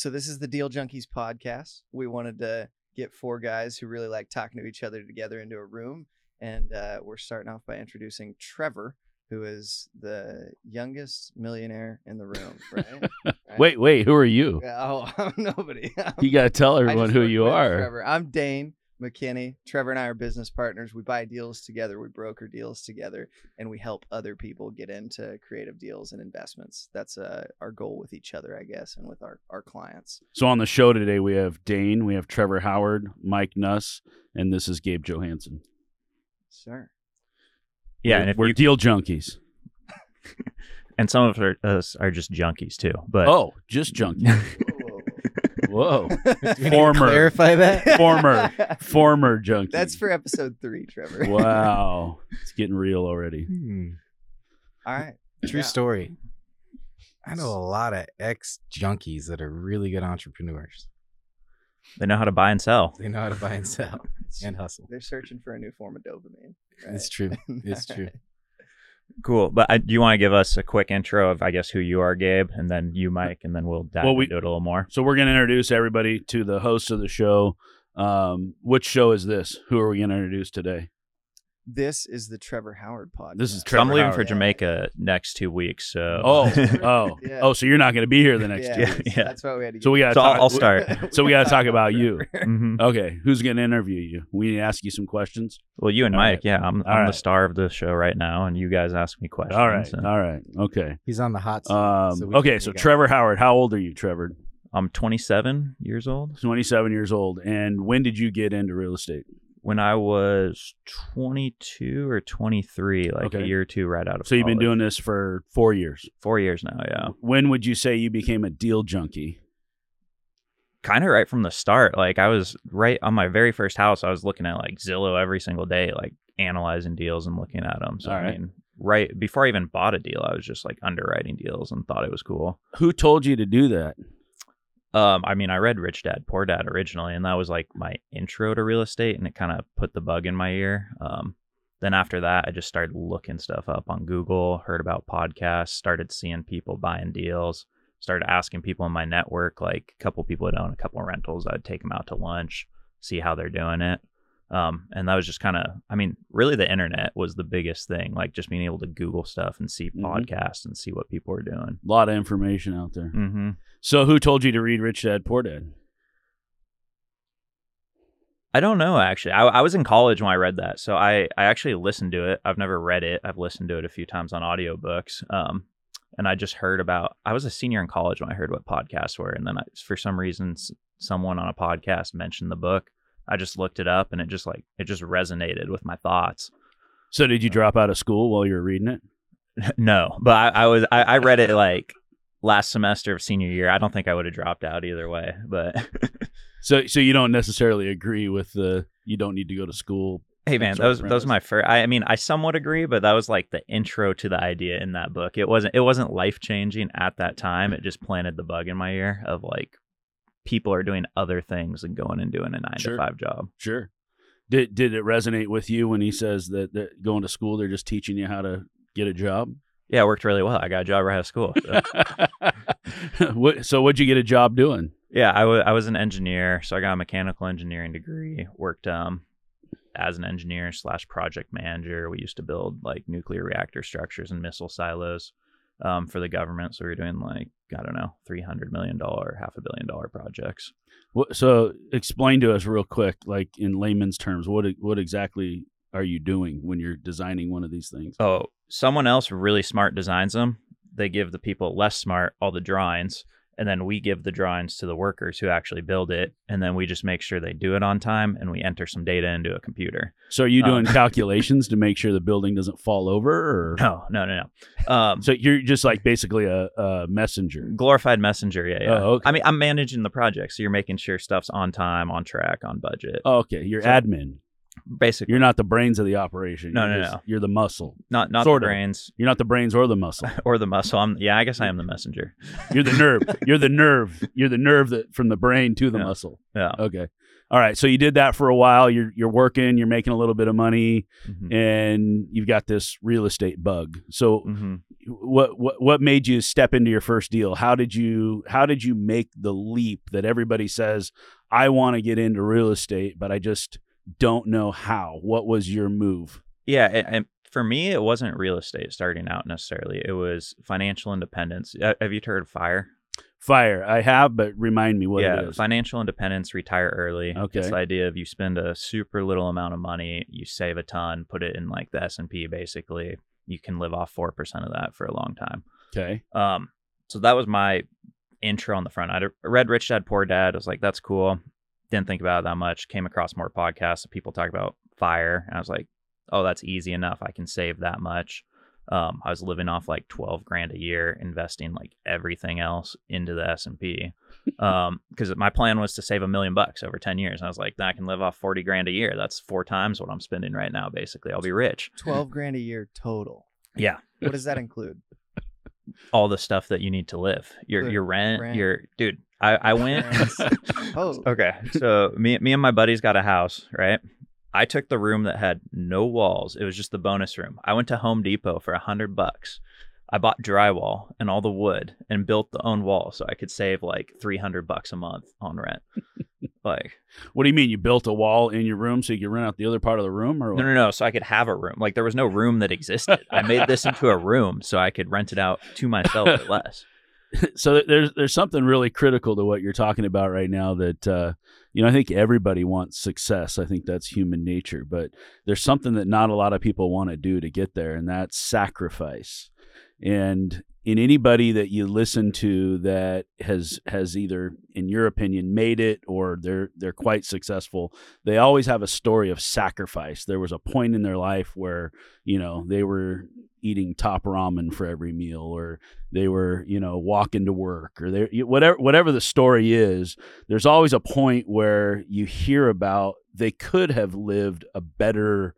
So this is the Deal Junkies podcast. We wanted to get four guys who really like talking to each other together into a room. And we're starting off by introducing Trevor, who is the youngest millionaire in the room, right? Right? Wait, who are you? Oh, I'm nobody. You got to tell everyone who you are. Trevor. I'm Dane McKinney. Trevor and I are business partners. We buy deals together. We broker deals together. And we help other people get into creative deals and investments. That's our goal with each other, I guess, and with our clients. So on the show today, we have Dane, we have Trevor Howard, Mike Nuss, and this is Gabe Johansson. Sure. Yeah, and we're deal junkies. And some of us are just junkies, too. But just junkies. Whoa. Clarify that? Former junkies. That's for episode 3, Trevor. Wow. It's getting real already. All right. True story. I know a lot of ex-junkies that are really good entrepreneurs. They know how to buy and sell. And hustle. They're searching for a new form of dopamine. Right? It's true. Cool. But do you want to give us a quick intro of, I guess, who you are, Gabe, and then you, Mike, and then we'll dive into it a little more. So we're going to introduce everybody to the host of the show. Which show is this? Who are we going to introduce today? This is the Trevor Howard podcast. This is Trevor. I'm leaving for Jamaica next 2 weeks. So. So you're not going to be here the next 2 weeks. Yeah. That's why we had to. I'll start. So we got to talk about you. Mm-hmm. Okay, who's going to interview you? We need to ask you some questions. Well, you and Mike. Right. Yeah, I'm the star of the show right now, and you guys ask me questions. All right, okay. He's on the hot seat. So Trevor Howard, how old are you, Trevor? I'm 27 years old. And when did you get into real estate? When I was 22 or 23, a year or two right out of college. So you've been doing this for 4 years? 4 years now, yeah. When would you say you became a deal junkie? Kind of right from the start. I was right on my very first house. I was looking at Zillow every single day, analyzing deals and looking at them. So right before I even bought a deal, I was just underwriting deals and thought it was cool. Who told you to do that? I read Rich Dad, Poor Dad originally, and that was my intro to real estate, and it kind of put the bug in my ear. Then after that, I just started looking stuff up on Google, heard about podcasts, started seeing people buying deals, started asking people in my network, a couple people that own a couple of rentals, I'd take them out to lunch, see how they're doing it. And that was just kind of, really the internet was the biggest thing, just being able to Google stuff and see podcasts and see what people are doing. A lot of information out there. Mm-hmm. So who told you to read Rich Dad, Poor Dad? I don't know, actually. I was in college when I read that. So I actually listened to it. I've never read it. I've listened to it a few times on audiobooks. And I just heard I was a senior in college when I heard what podcasts were. And then for some reason, someone on a podcast mentioned the book. I just looked it up, and it just resonated with my thoughts. So did you drop out of school while you were reading it? No, but I read it last semester of senior year. I don't think I would have dropped out either way, but. So you don't necessarily agree with the, you don't need to go to school. Hey man, those are my first, I somewhat agree, but that was the intro to the idea in that book. It wasn't life-changing at that time. It just planted the bug in my ear of people are doing other things and going and doing a 9-to-5 job. Sure. Did it resonate with you when he says that going to school, they're just teaching you how to get a job? Yeah, it worked really well. I got a job right out of school. So, so what'd you get a job doing? Yeah, I was an engineer. So I got a mechanical engineering degree, worked as an engineer / project manager. We used to build nuclear reactor structures and missile silos. For the government. So we were doing $300 million, $500 million projects. So explain to us real quick, in layman's terms, what exactly are you doing when you're designing one of these things? Oh, someone else really smart designs them. They give the people less smart all the drawings, and then we give the drawings to the workers who actually build it. And then we just make sure they do it on time, and we enter some data into a computer. So are you doing calculations to make sure the building doesn't fall over? Or? No. So you're just basically a messenger. Glorified messenger, yeah. Oh, okay. I'm managing the project, so you're making sure stuff's on time, on track, on budget. Oh, okay, you're admin. Basically, you're not the brains of the operation. No. You're the muscle. Not the brains. You're not the brains or the muscle. Or the muscle. I guess I am the messenger. You're the nerve. You're the nerve that from the brain to the muscle. Yeah. Okay. All right. So you did that for a while. You're working. You're making a little bit of money, and you've got this real estate bug. So what made you step into your first deal? How did you make the leap that everybody says, I want to get into real estate, but I just don't know how? What was your move? Yeah. And for me, it wasn't real estate starting out necessarily. It was financial independence. Have you heard of FIRE? FIRE. I have, but remind me what it is. Financial independence, retire early. Okay. It's the idea of you spend a super little amount of money, you save a ton, put it in like the S&P basically. You can live off 4% of that for a long time. Okay. So that was my intro on the front. I read Rich Dad Poor Dad. I was like, that's cool. Didn't think about it that much. Came across more podcasts of people talk about FIRE. And I was like, oh, that's easy enough. I can save that much. I was living off like $12,000 a year, investing like everything else into the S&P. Because my plan was to save $1 million over 10 years. And I was like, I can live off $40,000 a year. That's 4 times what I'm spending right now. Basically, I'll be rich. $12,000 a year total. Yeah. What does that include? All the stuff that you need to live, your rent. I went. Oh. Okay. So me and my buddies got a house, right? I took the room that had no walls. It was just the bonus room. I went to Home Depot for $100. I bought drywall and all the wood and built the own wall so I could save like $300 a month on rent. Like, what do you mean? You built a wall in your room so you could rent out the other part of the room, or what? No. So I could have a room. Like, there was no room that existed. I made this into a room so I could rent it out to myself or less. So there's something really critical to what you're talking about right now that, I think everybody wants success. I think that's human nature, but there's something that not a lot of people want to do to get there, and that's sacrifice. And in anybody that you listen to that has either, in your opinion, made it or they're quite successful, they always have a story of sacrifice. There was a point in their life where, they were eating top ramen for every meal, or they were, walking to work, or whatever the story is, there's always a point where you hear about they could have lived a better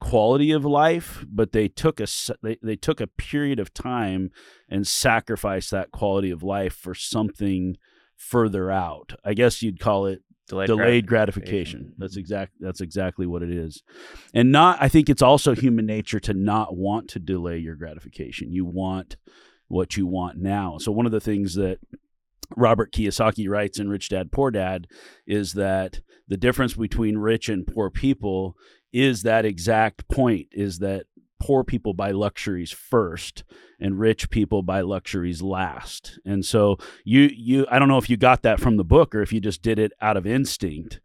quality of life, but they took a period of time and sacrificed that quality of life for something further out. I guess you'd call it delayed gratification. That's exactly what it is. And I think it's also human nature to not want to delay your gratification. You want what you want now. So one of the things that Robert Kiyosaki writes in Rich Dad Poor Dad is that the difference between rich and poor people is that exact point, is that poor people buy luxuries first and rich people buy luxuries last. And so you I don't know if you got that from the book or if you just did it out of instinct.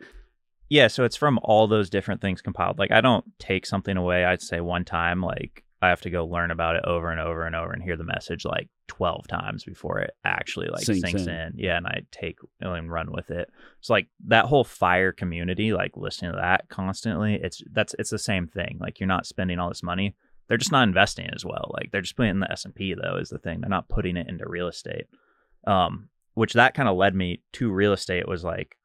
Yeah, so it's from all those different things compiled. Like, I don't take something away, I'd say, one time. Like, I have to go learn about it over and over and over and hear the message like 12 times before it actually like sinks in. Yeah. And I take and run with it. So like that whole FIRE community, like listening to that constantly, it's the same thing. Like, you're not spending all this money. They're just not investing as well. Like, they're just putting it in the S&P though, is the thing. They're not putting it into real estate, which that kind of led me to real estate. Was like,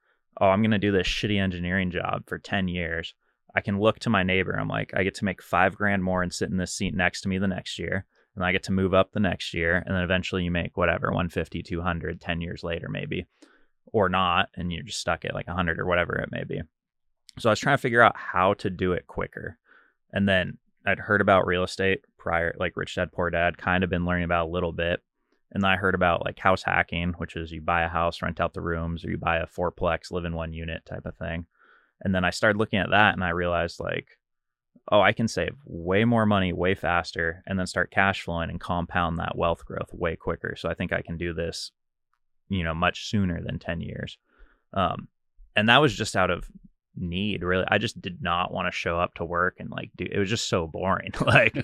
oh, I'm going to do this shitty engineering job for 10 years. I can look to my neighbor. I'm like, I get to make $5,000 more and sit in this seat next to me the next year. And I get to move up the next year. And then eventually you make whatever, 150, 200, 10 years later, maybe, or not. And you're just stuck at like 100 or whatever it may be. So I was trying to figure out how to do it quicker. And then I'd heard about real estate prior, like Rich Dad Poor Dad, kind of been learning about a little bit. And then I heard about like house hacking, which is you buy a house, rent out the rooms, or you buy a 4-plex, live in one unit type of thing. And then I started looking at that and I realized like, oh, I can save way more money, way faster, and then start cash flowing and compound that wealth growth way quicker. So I think I can do this, much sooner than 10 years. And that was just out of need, really. I just did not want to show up to work and like, dude, it was just so boring. Like,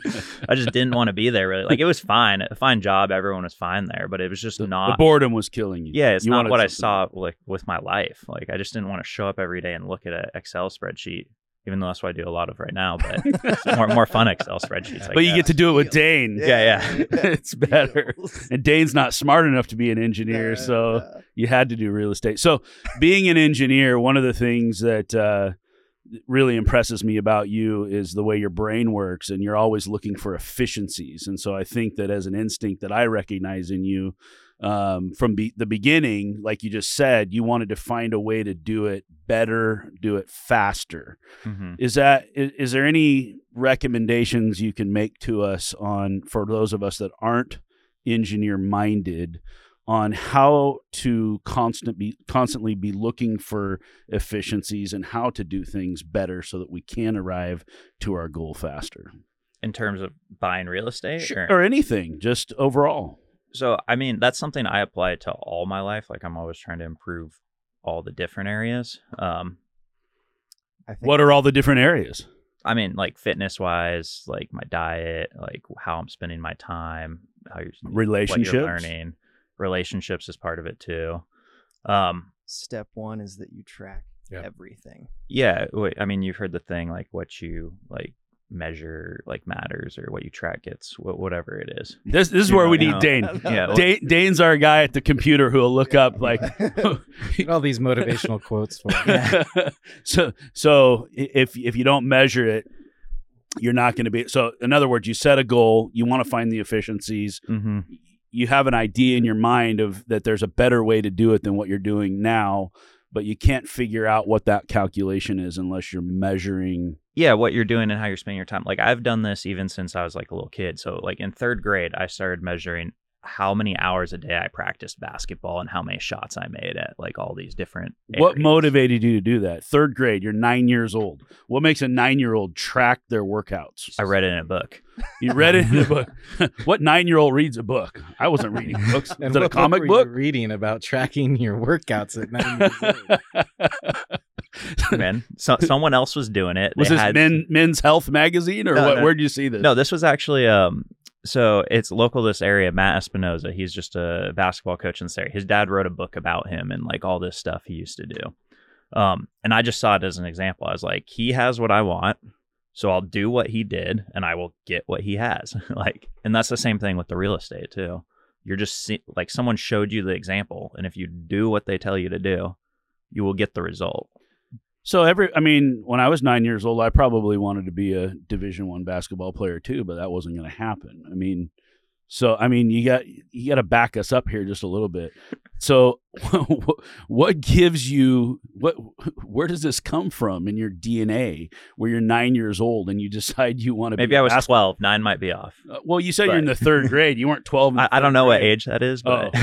I just didn't want to be there really. Like, it was fine, a fine job. Everyone was fine there, but it was just the boredom was killing you. Yeah. It's not what I saw like with my life. Like, I just didn't want to show up every day and look at an Excel spreadsheet, even though that's what I do a lot of right now, but it's more fun Excel spreadsheets. But you get to do it with Dane. Yeah. It's better. And Dane's not smart enough to be an engineer, so you had to do real estate. So being an engineer, one of the things that really impresses me about you is the way your brain works, and you're always looking for efficiencies. And so I think that as an instinct that I recognize in you, from the beginning, like you just said, you wanted to find a way to do it better, do it faster. Mm-hmm. Is there any recommendations you can make to us on, for those of us that aren't engineer minded, on how to constantly be looking for efficiencies and how to do things better so that we can arrive to our goal faster? In terms of buying real estate? Sure, or anything, just overall. So, I mean, that's something I apply to all my life. Like, I'm always trying to improve all the different areas. I think what are all the different areas? I mean, like fitness-wise, like my diet, like how I'm spending my time, how you're, relationships. What you're learning. Relationships is part of it too. Step one is that you track everything. Yeah. I mean, you've heard the thing, like what you like measure like matters, or what you track gets whatever it is. This is where we need Dane. Yeah. Dane's our guy at the computer who will look up like all these motivational quotes for him. So if you don't measure it, you're not going to be. So in other words, you set a goal, you want to find the efficiencies. Mm-hmm. You have an idea in your mind of that there's a better way to do it than what you're doing now, but you can't figure out what that calculation is unless you're measuring. Yeah, what you're doing and how you're spending your time. Like, I've done this even since I was like a little kid. So like in third grade, I started measuring how many hours a day I practiced basketball and how many shots I made at like all these different areas. What motivated you to do that? Third grade, you're 9 years old. What makes a 9-year-old track their workouts? I read it in a book. You read it in a book. What 9-year-old reads a book? I wasn't reading books. Is it a comic book? You reading about tracking your workouts at 9 years old. Man, someone else was doing it. Was this Men's Health magazine or what? No. Where'd you see this? No, this was actually so it's local to this area, Matt Espinoza. He's just a basketball coach in this area. His dad wrote a book about him and like all this stuff he used to do. And I just saw it as an example. I was like, he has what I want, so I'll do what he did and I will get what he has. Like, and that's the same thing with the real estate too. You're just like, someone showed you the example, and if you do what they tell you to do, you will get the result. So when I was 9 years old, I probably wanted to be a Division I basketball player too, but that wasn't going to happen. You got to back us up here just a little bit. So what gives you, where does this come from in your DNA where you're 9 years old and you decide you want to be? Maybe I was 12. Nine might be off. Well, you said you're in the third grade. You weren't 12. I don't know what age that is, but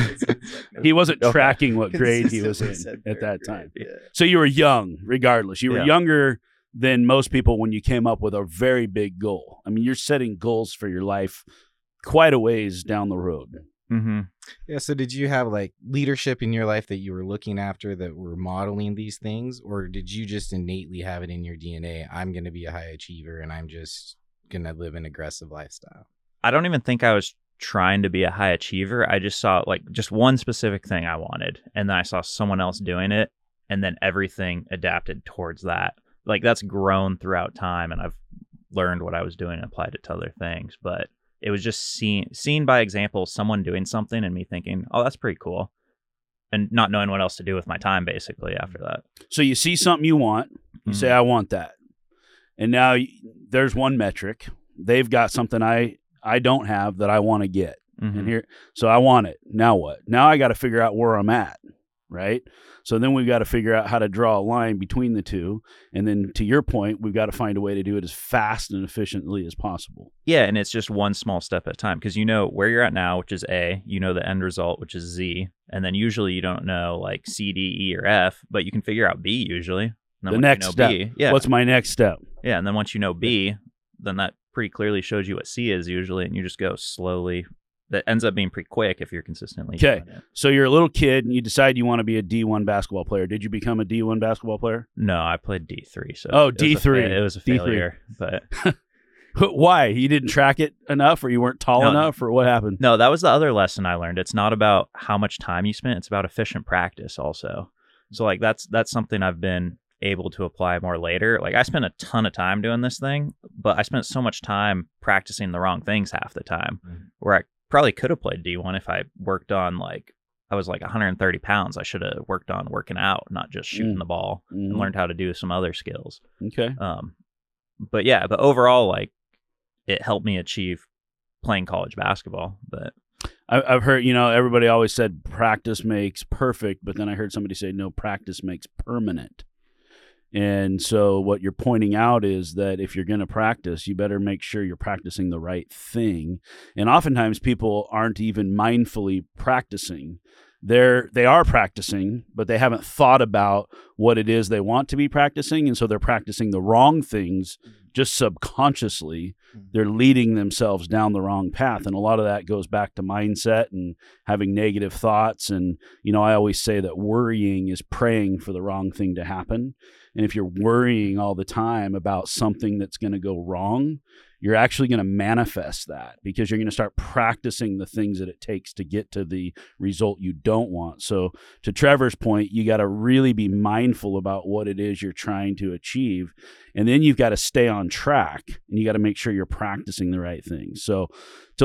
he wasn't tracking what grade he was in at that time. Yeah. So you were young regardless. You were younger than most people when you came up with a very big goal. I mean, you're setting goals for your life quite a ways down the road. Mm-hmm. Yeah. So did you have like leadership in your life that you were looking after that were modeling these things, or did you just innately have it in your DNA? I'm going to be a high achiever and I'm just going to live an aggressive lifestyle. I don't even think I was trying to be a high achiever. I just saw like just one specific thing I wanted, and then I saw someone else doing it, and then everything adapted towards that. Like, that's grown throughout time, and I've learned what I was doing and applied it to other things, but it was just seen by example, someone doing something and me thinking, oh, that's pretty cool. And not knowing what else to do with my time, basically, after that. So you see something you want, you say, I want that. And now there's one metric. They've got something I don't have that I want to get. Mm-hmm. And here, so I want it. Now what? Now I got to figure out where I'm at, right? So then we've got to figure out how to draw a line between the two. And then to your point, we've got to find a way to do it as fast and efficiently as possible. Yeah. And it's just one small step at a time, because you know where you're at now, which is A, you know the end result, which is Z. And then usually you don't know like C, D, E, or F, but you can figure out B usually. And then the next step. B, what's my next step? Yeah. And then once you know B, then that pretty clearly shows you what C is usually. And you just go slowly. That ends up being pretty quick if you're consistently. Okay. So you're a little kid and you decide you want to be a D1 basketball player. Did you become a D1 basketball player? No, I played D3. So it was a failure. D3. But why? You didn't track it enough, or you weren't tall enough, or what happened? No, that was the other lesson I learned. It's not about how much time you spent. It's about efficient practice also. So like that's something I've been able to apply more later. Like, I spent a ton of time doing this thing, but I spent so much time practicing the wrong things half the time, where I probably could have played D1 if I worked on like I was like 130 pounds. I should have worked on working out, not just shooting the ball, and learned how to do some other skills. Okay. But yeah, but overall, like, it helped me achieve playing college basketball. But I've heard, you know, everybody always said practice makes perfect, but then I heard somebody say, no, practice makes permanent. And so what you're pointing out is that if you're going to practice, you better make sure you're practicing the right thing. And oftentimes people aren't even mindfully practicing. They are practicing, but they haven't thought about what it is they want to be practicing. And so they're practicing the wrong things just subconsciously. They're leading themselves down the wrong path. And a lot of that goes back to mindset and having negative thoughts. And, you know, I always say that worrying is praying for the wrong thing to happen. And if you're worrying all the time about something that's going to go wrong, you're actually going to manifest that, because you're going to start practicing the things that it takes to get to the result you don't want. So to Trevor's point, you got to really be mindful about what it is you're trying to achieve. And then you've got to stay on track, and you got to make sure you're practicing the right things. So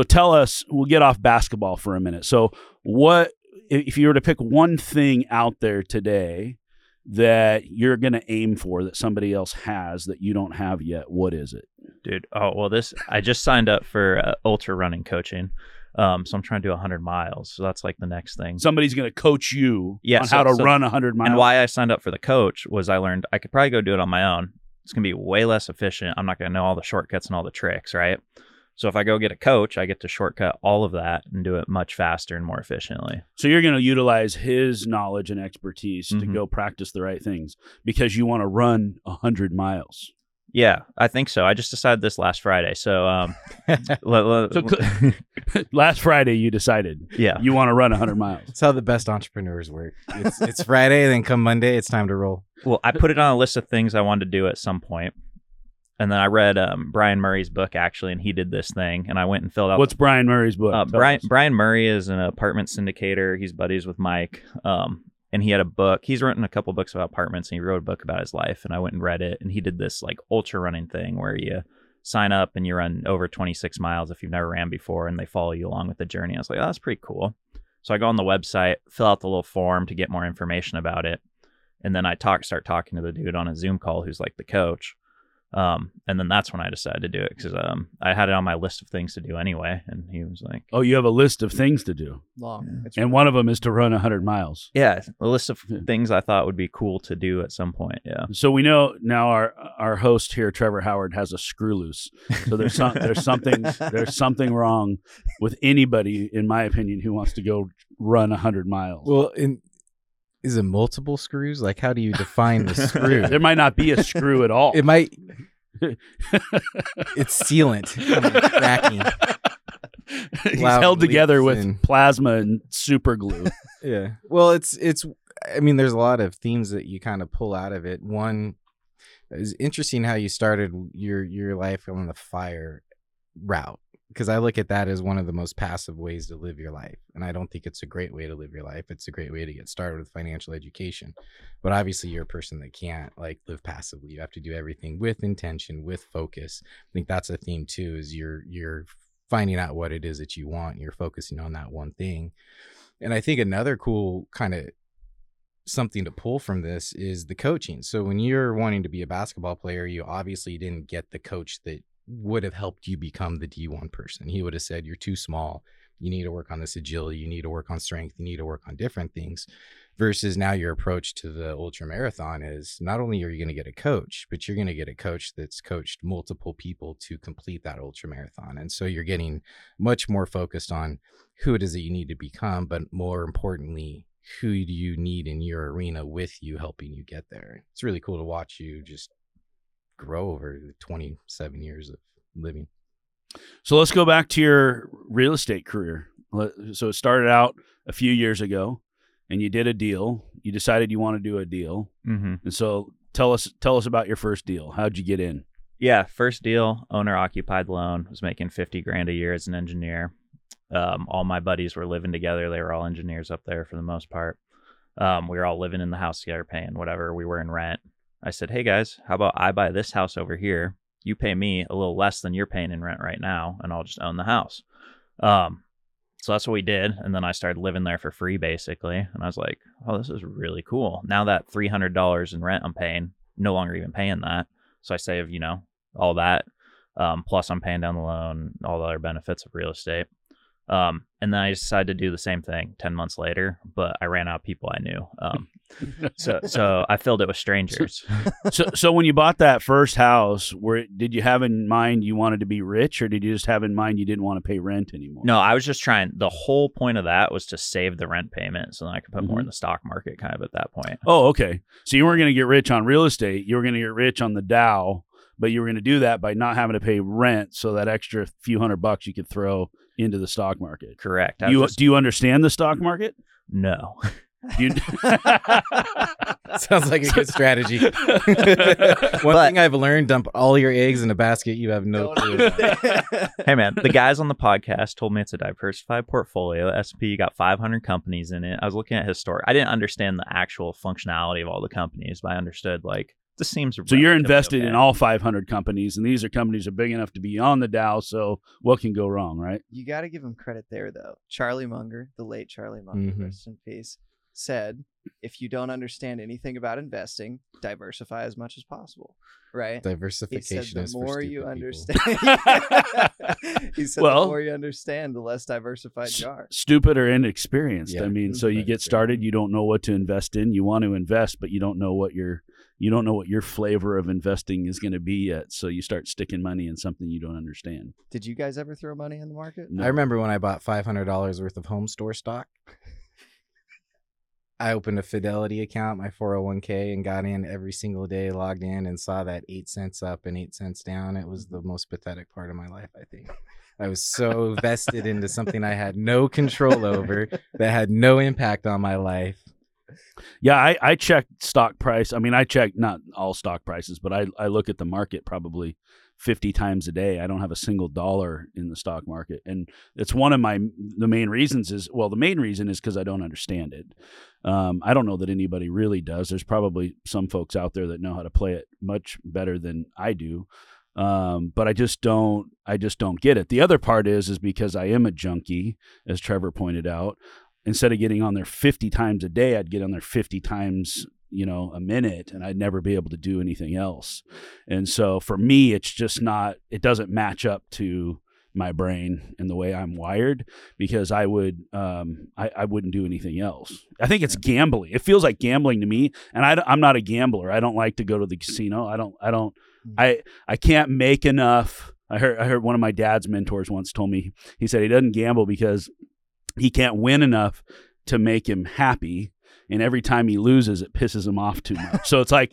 tell us, we'll get off basketball for a minute. So what, if you were to pick one thing out there today that you're going to aim for that somebody else has that you don't have yet, what is it? Dude, oh, well, I just signed up for ultra running coaching. So I'm trying to do 100 miles. So that's like the next thing. Somebody's going to coach you on how to run 100 miles. And why I signed up for the coach was I learned I could probably go do it on my own. It's going to be way less efficient. I'm not going to know all the shortcuts and all the tricks, right? So if I go get a coach, I get to shortcut all of that and do it much faster and more efficiently. So you're going to utilize his knowledge and expertise to go practice the right things because you want to run 100 miles. Yeah, I think so. I just decided this last Friday. So, last Friday you decided you want to run 100 miles. That's how the best entrepreneurs work. It's Friday, then come Monday, it's time to roll. Well, I put it on a list of things I wanted to do at some point. And then I read Brian Murray's book, actually, and he did this thing. And I went and filled out. What's Brian Murray's book? Brian Murray is an apartment syndicator. He's buddies with Mike. And he had a book. He's written a couple books about apartments, and he wrote a book about his life. And I went and read it. And he did this like ultra running thing where you sign up and you run over 26 miles if you've never ran before, and they follow you along with the journey. I was like, oh, that's pretty cool. So I go on the website, fill out the little form to get more information about it. And then I start talking to the dude on a Zoom call who's like the coach. And then that's when I decided to do it, because I had it on my list of things to do anyway. And he was like, oh, you have a list of things to do. Long. Yeah. And right. One of them is to run 100 miles. Yeah. A list of things I thought would be cool to do at some point. Yeah. So we know now our host here, Trevor Howard, has a screw loose. So there's something wrong with anybody, in my opinion, who wants to go run 100 miles. Well, is it multiple screws? Like, how do you define the screw? There might not be a screw at all. It might. It's sealant. Cracking. He's held together with plasma and super glue. Yeah. Well, it's. I mean, there's a lot of themes that you kind of pull out of it. One is interesting how you started your life on the FIRE route, because I look at that as one of the most passive ways to live your life. And I don't think it's a great way to live your life. It's a great way to get started with financial education. But obviously you're a person that can't like live passively. You have to do everything with intention, with focus. I think that's a theme too, is you're finding out what it is that you want. You're focusing on that one thing. And I think another cool kind of something to pull from this is the coaching. So when you're wanting to be a basketball player, you obviously didn't get the coach that would have helped you become the D1 person. He would have said, you're too small. You need to work on this agility. You need to work on strength. You need to work on different things. Versus now your approach to the ultra marathon is not only are you going to get a coach, but you're going to get a coach that's coached multiple people to complete that ultra marathon. And so you're getting much more focused on who it is that you need to become, but more importantly, who do you need in your arena with you helping you get there? It's really cool to watch you just grow over the 27 years of living. So let's go back to your real estate career. So it started out a few years ago, and you did a deal. You decided you want to do a deal. Mm-hmm. And so tell us about your first deal. How'd you get in? Yeah, first deal, owner-occupied loan. I was making $50,000 a year as an engineer. All my buddies were living together. They were all engineers up there for the most part. We were all living in the house together, paying whatever we were in rent. I said, hey guys, how about I buy this house over here? You pay me a little less than you're paying in rent right now, and I'll just own the house. So that's what we did. And then I started living there for free, basically. And I was like, oh, this is really cool. Now that $300 in rent I'm paying, no longer even paying that. So I save, you know, all that. Plus I'm paying down the loan, all the other benefits of real estate. And then I decided to do the same thing 10 months later, but I ran out of people I knew. So I filled it with strangers. So when you bought that first house, did you have in mind you wanted to be rich, or did you just have in mind you didn't want to pay rent anymore? No, I was just trying. The whole point of that was to save the rent payment so then I could put more in the stock market kind of at that point. Oh, okay. So you weren't going to get rich on real estate. You were going to get rich on the Dow, but you were going to do that by not having to pay rent. So that extra few $100 you could throw into the stock market. Correct. Do you understand the stock market? No. Sounds like a good strategy. One thing I've learned, dump all your eggs in a basket you have no clue. Hey man, the guys on the podcast told me it's a diversified portfolio. S&P got 500 companies in it. I was looking at historic. I didn't understand the actual functionality of all the companies, but I understood like this seems so. You're invested in all 500 companies, and these are companies that are big enough to be on the Dow. So what can go wrong, right? You got to give him credit there, though. Charlie Munger, the late Charlie Munger, rest in peace, said, "If you don't understand anything about investing, diversify as much as possible." Right? Diversification. He said, "The more you understand," he said, "The more you understand, the less diversified you are." Stupid or inexperienced. Yeah, I mean, so you get started, you don't know what to invest in. You want to invest, but you don't know what you're. You don't know what your flavor of investing is going to be yet. So you start sticking money in something you don't understand. Did you guys ever throw money in the market? No. I remember when I bought $500 worth of home store stock. I opened a Fidelity account, my 401k, and got in every single day, logged in, and saw that 8 cents up and 8 cents down. It was the most pathetic part of my life, I think. I was so vested into something I had no control over, that had no impact on my life. Yeah, I checked stock price. I mean, I check not all stock prices, but I look at the market probably 50 times a day. I don't have a single dollar in the stock market. And it's one of the main reasons is, well, the main reason is because I don't understand it. I don't know that anybody really does. There's probably some folks out there that know how to play it much better than I do. But I just don't get it. The other part is because I am a junkie, as Trevor pointed out. Instead of getting on there 50 times a day, I'd get on there 50 times, you know, a minute, and I'd never be able to do anything else. And so for me, it's just not, it doesn't match up to my brain and the way I'm wired, because I would, I wouldn't do anything else. I think it's gambling. It feels like gambling to me, and I'm not a gambler. I don't like to go to the casino. I can't make enough. I heard one of my dad's mentors once told me, he said he doesn't gamble because he can't win enough to make him happy, and every time he loses, it pisses him off too much. So it's like,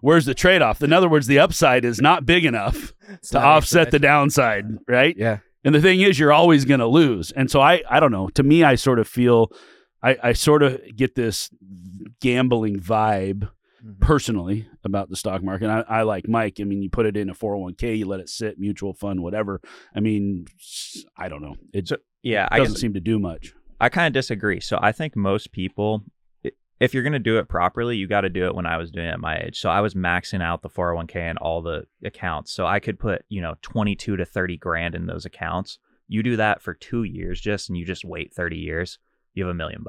where's the trade-off? In other words, the upside is not big enough to offset the downside, right? Yeah. And the thing is, you're always going to lose. And so I don't know. To me, I sort of feel, I sort of get this gambling vibe personally about the stock market. I like Mike. I mean, you put it in a 401k, you let it sit, mutual fund, whatever. I mean, I don't know. It doesn't seem to do much. I kind of disagree. So I think most people, if you're going to do it properly, you got to do it when I was doing it at my age. So I was maxing out the 401k and all the accounts. So I could put, you know, 22 to 30 grand in those accounts. You do that for 2 years and you just wait 30 years, you have $1 million.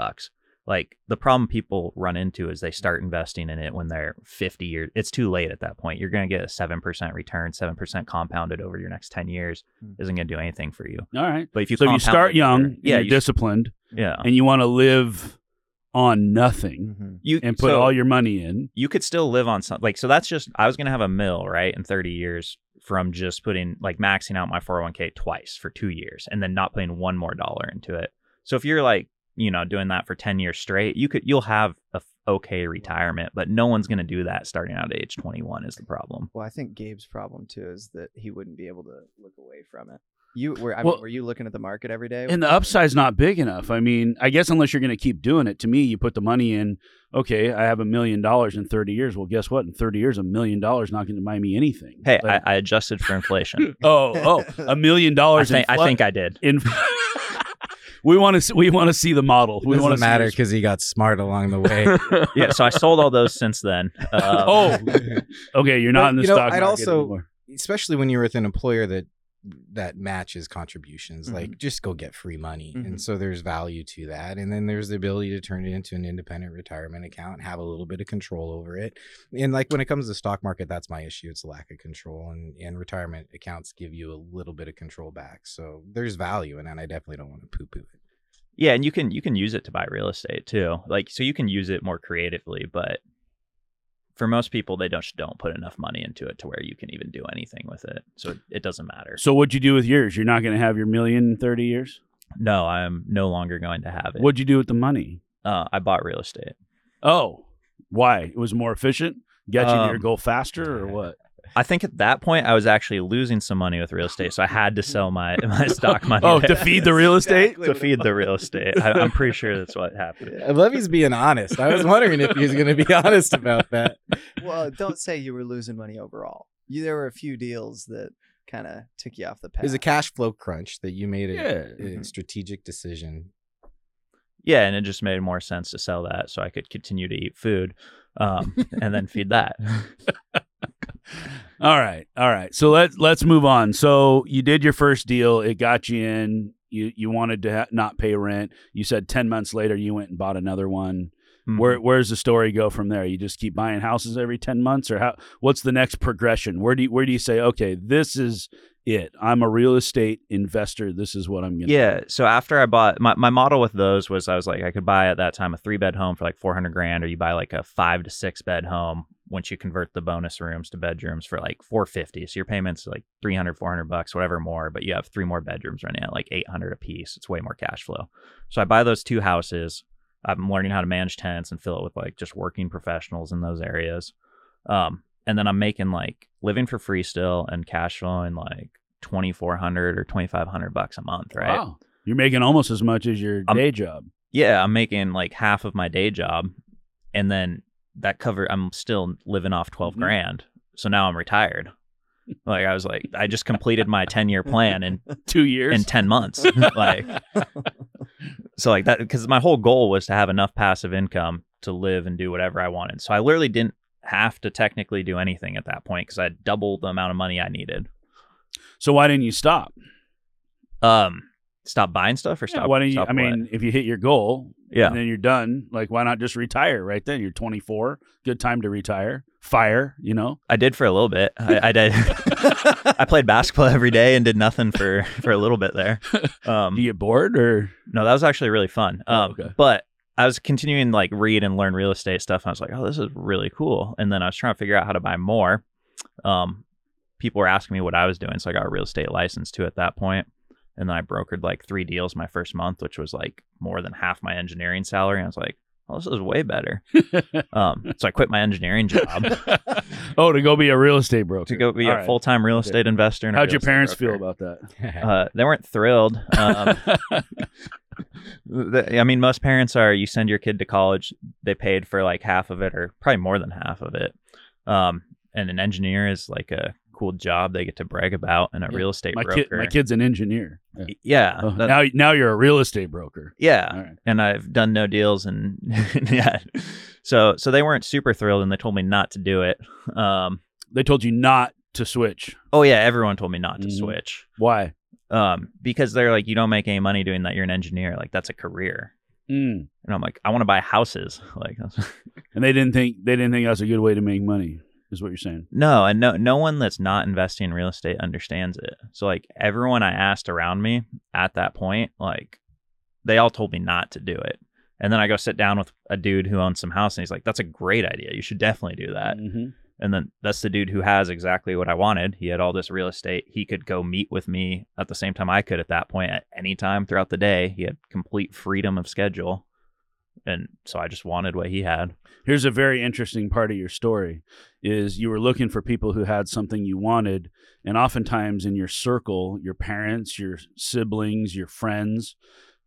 Like, the problem people run into is they start investing in it when they're 50 years. It's too late at that point. You're going to get a 7% return, 7% compounded over your next 10 years isn't going to do anything for you. All right. But if you start young, you're disciplined, and you want to live on nothing and put all your money in. You could still live on something. Like, so that's just, I was going to have $1 million, right, in 30 years from just putting, like, maxing out my 401k twice for 2 years and then not putting one more dollar into it. So if you're like, you know, doing that for 10 years straight, you'll have a okay retirement, but no one's going to do that starting out at age 21 is the problem. Well, I think Gabe's problem too is that he wouldn't be able to look away from it. Were you looking at the market every day? And the upside's not big enough. I mean, I guess unless you're going to keep doing it, to me, you put the money in, okay, I have $1 million in 30 years. Well, guess what? In 30 years, $1 million not going to buy me anything. Hey, like, I adjusted for inflation. $1 million. I think I did. We want to see the model. It doesn't matter because he got smart along the way. Yeah, so I sold all those since then. Okay, you're not in the stock market anymore. Especially when you're with an employer that that matches contributions, mm-hmm. like just go get free money. Mm-hmm. And so there's value to that. And then there's the ability to turn it into an independent retirement account and have a little bit of control over it. And like when it comes to the stock market, that's my issue. It's a lack of control, and retirement accounts give you a little bit of control back. So there's value in it, and I definitely don't want to poo-poo it. Yeah. And you can use it to buy real estate too. Like, so you can use it more creatively, but for most people, they don't put enough money into it to where you can even do anything with it. So it doesn't matter. So what'd you do with yours? You're not going to have your million in 30 years? No, I'm no longer going to have it. What'd you do with the money? I bought real estate. Oh, why? It was more efficient? Got you to your goal faster or what? I think at that point, I was actually losing some money with real estate. So I had to sell my stock money. Oh, to feed the real estate? Exactly. To feed the real estate. I'm pretty sure that's what happened. I love he's being honest. I was wondering if he was going to be honest about that. Well, don't say you were losing money overall. There were a few deals that kind of took you off the path. It was a cash flow crunch that you made a strategic decision. Yeah, and it just made more sense to sell that so I could continue to eat food and then feed that. All right. So let's move on. So you did your first deal. It got you in. You wanted to not pay rent. You said 10 months later you went and bought another one. Mm-hmm. Where's the story go from there? You just keep buying houses every 10 months, or what's the next progression? Where do you say, okay, this is it. I'm a real estate investor. This is what I'm going to do. So after I bought, my model with those was I was like, I could buy at that time a 3-bed home for like $400,000, or you buy like a 5 to 6-bed home once you convert the bonus rooms to bedrooms for like $450. So your payment's like $300, $400, whatever more, but you have 3 more bedrooms running at like $800 a piece. It's way more cash flow. So I buy those 2 houses. I'm learning how to manage tenants and fill it with like just working professionals in those areas. And then I'm making like living for free still and cash flowing like $2,400 or $2,500 a month, right? Wow. You're making almost as much as your day job. Yeah, I'm making like half of my day job, and then I'm still living off $12,000. So now I'm retired. Like I was like, I just completed my 10-year plan in 2 years, in 10 months. Like, so like that, because my whole goal was to have enough passive income to live and do whatever I wanted. So I literally didn't have to technically do anything at that point because I had doubled the amount of money I needed. So why didn't you stop? Stop buying stuff or stop? Yeah, why don't you? I mean, if you hit your goal, yeah, and then you're done. Like, why not just retire right then? You're 24. Good time to retire. FIRE, you know. I did for a little bit. I did. I played basketball every day and did nothing for a little bit there. Do you get bored or? No, that was actually really fun. Okay. But I was continuing like read and learn real estate stuff. And I was like, oh, this is really cool. And then I was trying to figure out how to buy more. People were asking me what I was doing, so I got a real estate license too at that point. And then I brokered like 3 deals my first month, which was like more than half my engineering salary. And I was like, oh, this is way better. So I quit my engineering job. Oh, to go be a real estate broker. To go be a full-time real estate investor. And how'd your parents feel about that? They weren't thrilled. I mean, most parents are, you send your kid to college, they paid for like half of it or probably more than half of it. And an engineer is like a cool job they get to brag about, and a real estate broker. My kid's an engineer. Yeah. Oh, now you're a real estate broker. Yeah. Right. And I've done no deals, and yeah. So they weren't super thrilled, and they told me not to do it. They told you not to switch. Oh yeah, everyone told me not to switch. Why? Because they're like, you don't make any money doing that. You're an engineer. Like, that's a career. And I'm like, I want to buy houses. Like, and they didn't think that's a good way to make money. Is what you're saying? No, and no one that's not investing in real estate understands it. So like everyone I asked around me at that point, like they all told me not to do it. And then I go sit down with a dude who owns some house, and he's like, "That's a great idea. You should definitely do that." Mm-hmm. And then that's the dude who has exactly what I wanted. He had all this real estate. He could go meet with me at the same time I could at that point, at any time throughout the day. He had complete freedom of schedule. And so I just wanted what he had. Here's a very interesting part of your story is you were looking for people who had something you wanted. And oftentimes in your circle, your parents, your siblings, your friends,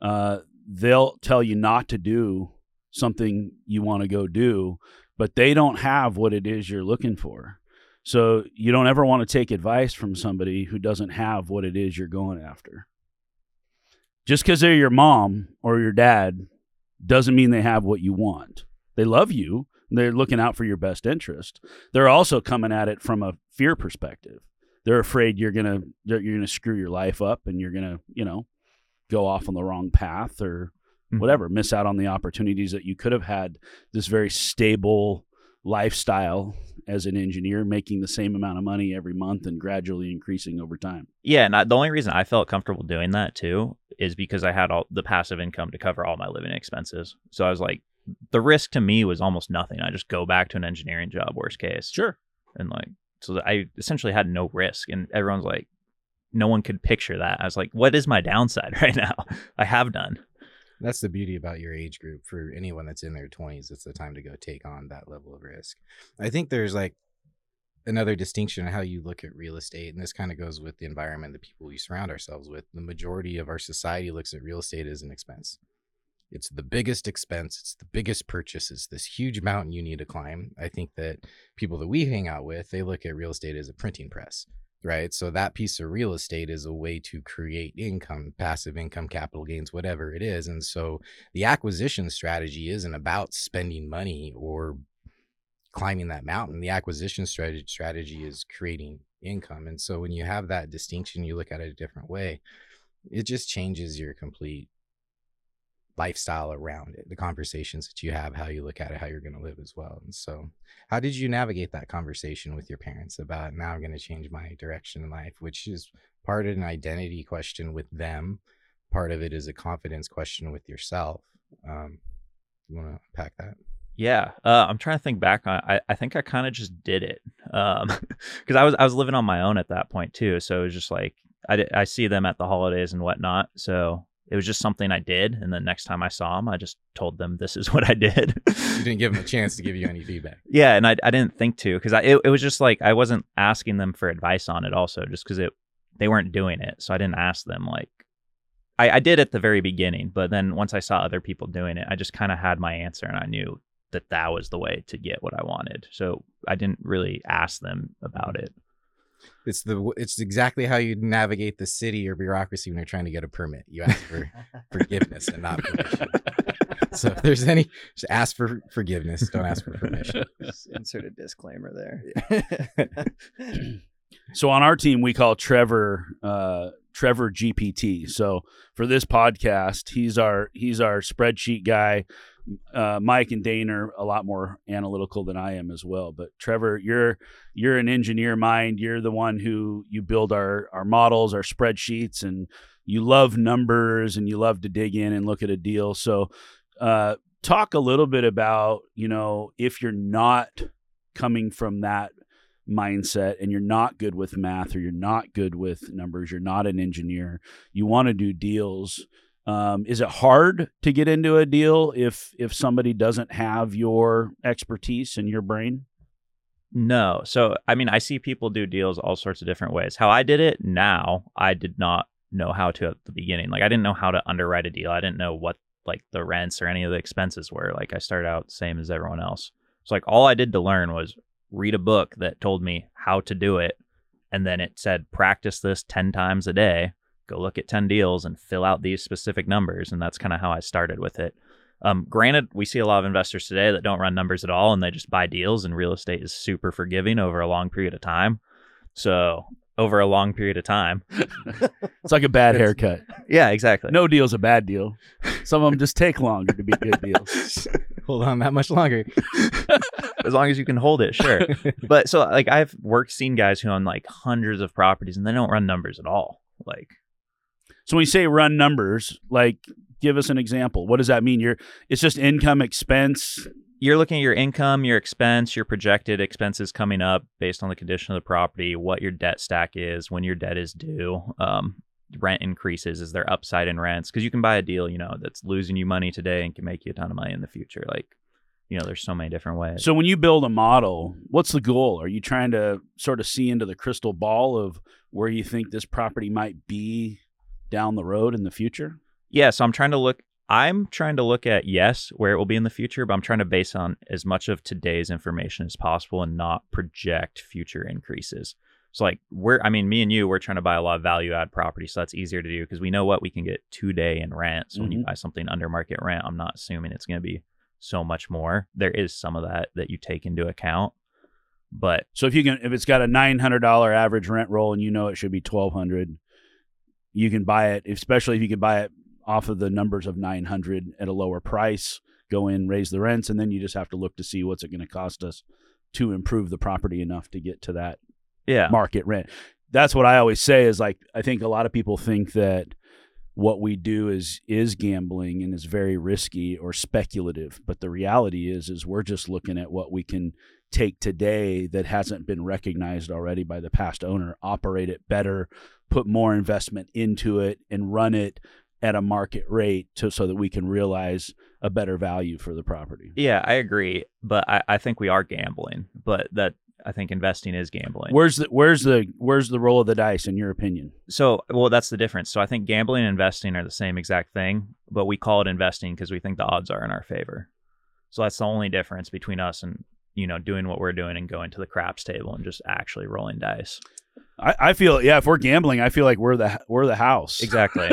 they'll tell you not to do something you want to go do, but they don't have what it is you're looking for. So you don't ever want to take advice from somebody who doesn't have what it is you're going after. Just because they're your mom or your dad doesn't mean they have what you want. They love you. They're looking out for your best interest. They're also coming at it from a fear perspective. they're afraid you're gonna screw your life up and you're gonna, you know, go off on the wrong path or whatever, miss out on the opportunities that you could have had this very stable lifestyle as an engineer, making the same amount of money every month and gradually increasing over time. Yeah. And the only reason I felt comfortable doing that too is because I had all the passive income to cover all my living expenses. So I was like, the risk to me was almost nothing. I just go back to an engineering job, worst case. Sure. And like, so I essentially had no risk. And everyone's like, no one could picture that. I was like, what is my downside right now? I have none. That's the beauty about your age group. For anyone that's in their 20s, it's the time to go take on that level of risk. I think there's like another distinction in how you look at real estate, and this kind of goes with the environment, the people we surround ourselves with. The majority of our society looks at real estate as an expense. It's the biggest expense. It's the biggest purchase. It's this huge mountain you need to climb. I think that people that we hang out with, they look at real estate as a printing press. Right. So that piece of real estate is a way to create income, passive income, capital gains, whatever it is. And so the acquisition strategy isn't about spending money or climbing that mountain. The acquisition strategy is creating income. And so when you have that distinction, you look at it a different way. It just changes your complete lifestyle around it, the conversations that you have, how you look at it, how you're going to live as well. And so how did you navigate that conversation with your parents about, now I'm going to change my direction in life, which is part of an identity question with them. Part of it is a confidence question with yourself. You want to unpack that? Yeah. I'm trying to think back on, I think I kind of just did it. Cause I was living on my own at that point too. So it was just like, I see them at the holidays and whatnot. So it was just something I did. And the next time I saw them, I just told them, this is what I did. You didn't give them a chance to give you any feedback. Yeah. And I didn't think to, because it was just like, I wasn't asking them for advice on it also, just because they weren't doing it. So I didn't ask them. Like I did at the very beginning, but then once I saw other people doing it, I just kind of had my answer and I knew that that was the way to get what I wanted. So I didn't really ask them about it. It's exactly how you navigate the city or bureaucracy when you're trying to get a permit. You ask for forgiveness and not permission. So if there's any, just ask for forgiveness. Don't ask for permission. Just insert a disclaimer there. So on our team, we call Trevor GPT. So for this podcast, he's our spreadsheet guy. Mike and Dane are a lot more analytical than I am as well. But Trevor, you're an engineer mind. You're the one who you build our models, our spreadsheets, and you love numbers and you love to dig in and look at a deal. So talk a little bit about, you know, if you're not coming from that mindset and you're not good with math or you're not good with numbers, you're not an engineer, you want to do deals. Is it hard to get into a deal if somebody doesn't have your expertise and your brain? No. So, I mean, I see people do deals all sorts of different ways. How I did it now, I did not know how to at the beginning. Like, I didn't know how to underwrite a deal. I didn't know what, like, the rents or any of the expenses were. Like, I started out same as everyone else. So, like, all I did to learn was read a book that told me how to do it. And then it said, practice this 10 times a day. Go look at 10 deals and fill out these specific numbers. And that's kind of how I started with it. Granted, we see a lot of investors today that don't run numbers at all and they just buy deals, and real estate is super forgiving over a long period of time. So over a long period of time. It's like a bad haircut. Yeah, exactly. No deal's a bad deal. Some of them just take longer to be good deals. Hold on that much longer. As long as you can hold it, sure. But so like I've seen guys who own like hundreds of properties and they don't run numbers at all. Like, so when you say run numbers, like give us an example. What does that mean? It's just income, expense. You're looking at your income, your expense, your projected expenses coming up based on the condition of the property, what your debt stack is, when your debt is due, rent increases, is there upside in rents? Because you can buy a deal, you know, that's losing you money today and can make you a ton of money in the future. Like, you know, there's so many different ways. So when you build a model, what's the goal? Are you trying to sort of see into the crystal ball of where you think this property might be down the road in the future? Yeah. So I'm trying to look at, yes, where it will be in the future, but I'm trying to base on as much of today's information as possible and not project future increases. So like me and you, we're trying to buy a lot of value add property. So that's easier to do because we know what we can get today in rent. So when you buy something under market rent, I'm not assuming it's going to be so much more. There is some of that you take into account. But so if you can, if it's got a $900 average rent roll and you know it should be $1,200, you can buy it, especially if you can buy it off of the numbers of 900 at a lower price, go in, raise the rents, and then you just have to look to see what's it going to cost us to improve the property enough to get to that market rent. That's what I always say is, like, I think a lot of people think that what we do is gambling and is very risky or speculative. But the reality is we're just looking at what we can take today that hasn't been recognized already by the past owner, operate it better, put more investment into it, and run it at a market rate so that we can realize a better value for the property. Yeah, I agree. But I think we are gambling, but that, I think investing is gambling. Where's the roll of the dice in your opinion? So, well, that's the difference. So I think gambling and investing are the same exact thing, but we call it investing because we think the odds are in our favor. So that's the only difference between us and, you know, doing what we're doing and going to the craps table and just actually rolling dice. I feel, yeah, if we're gambling, I feel like we're the house. Exactly.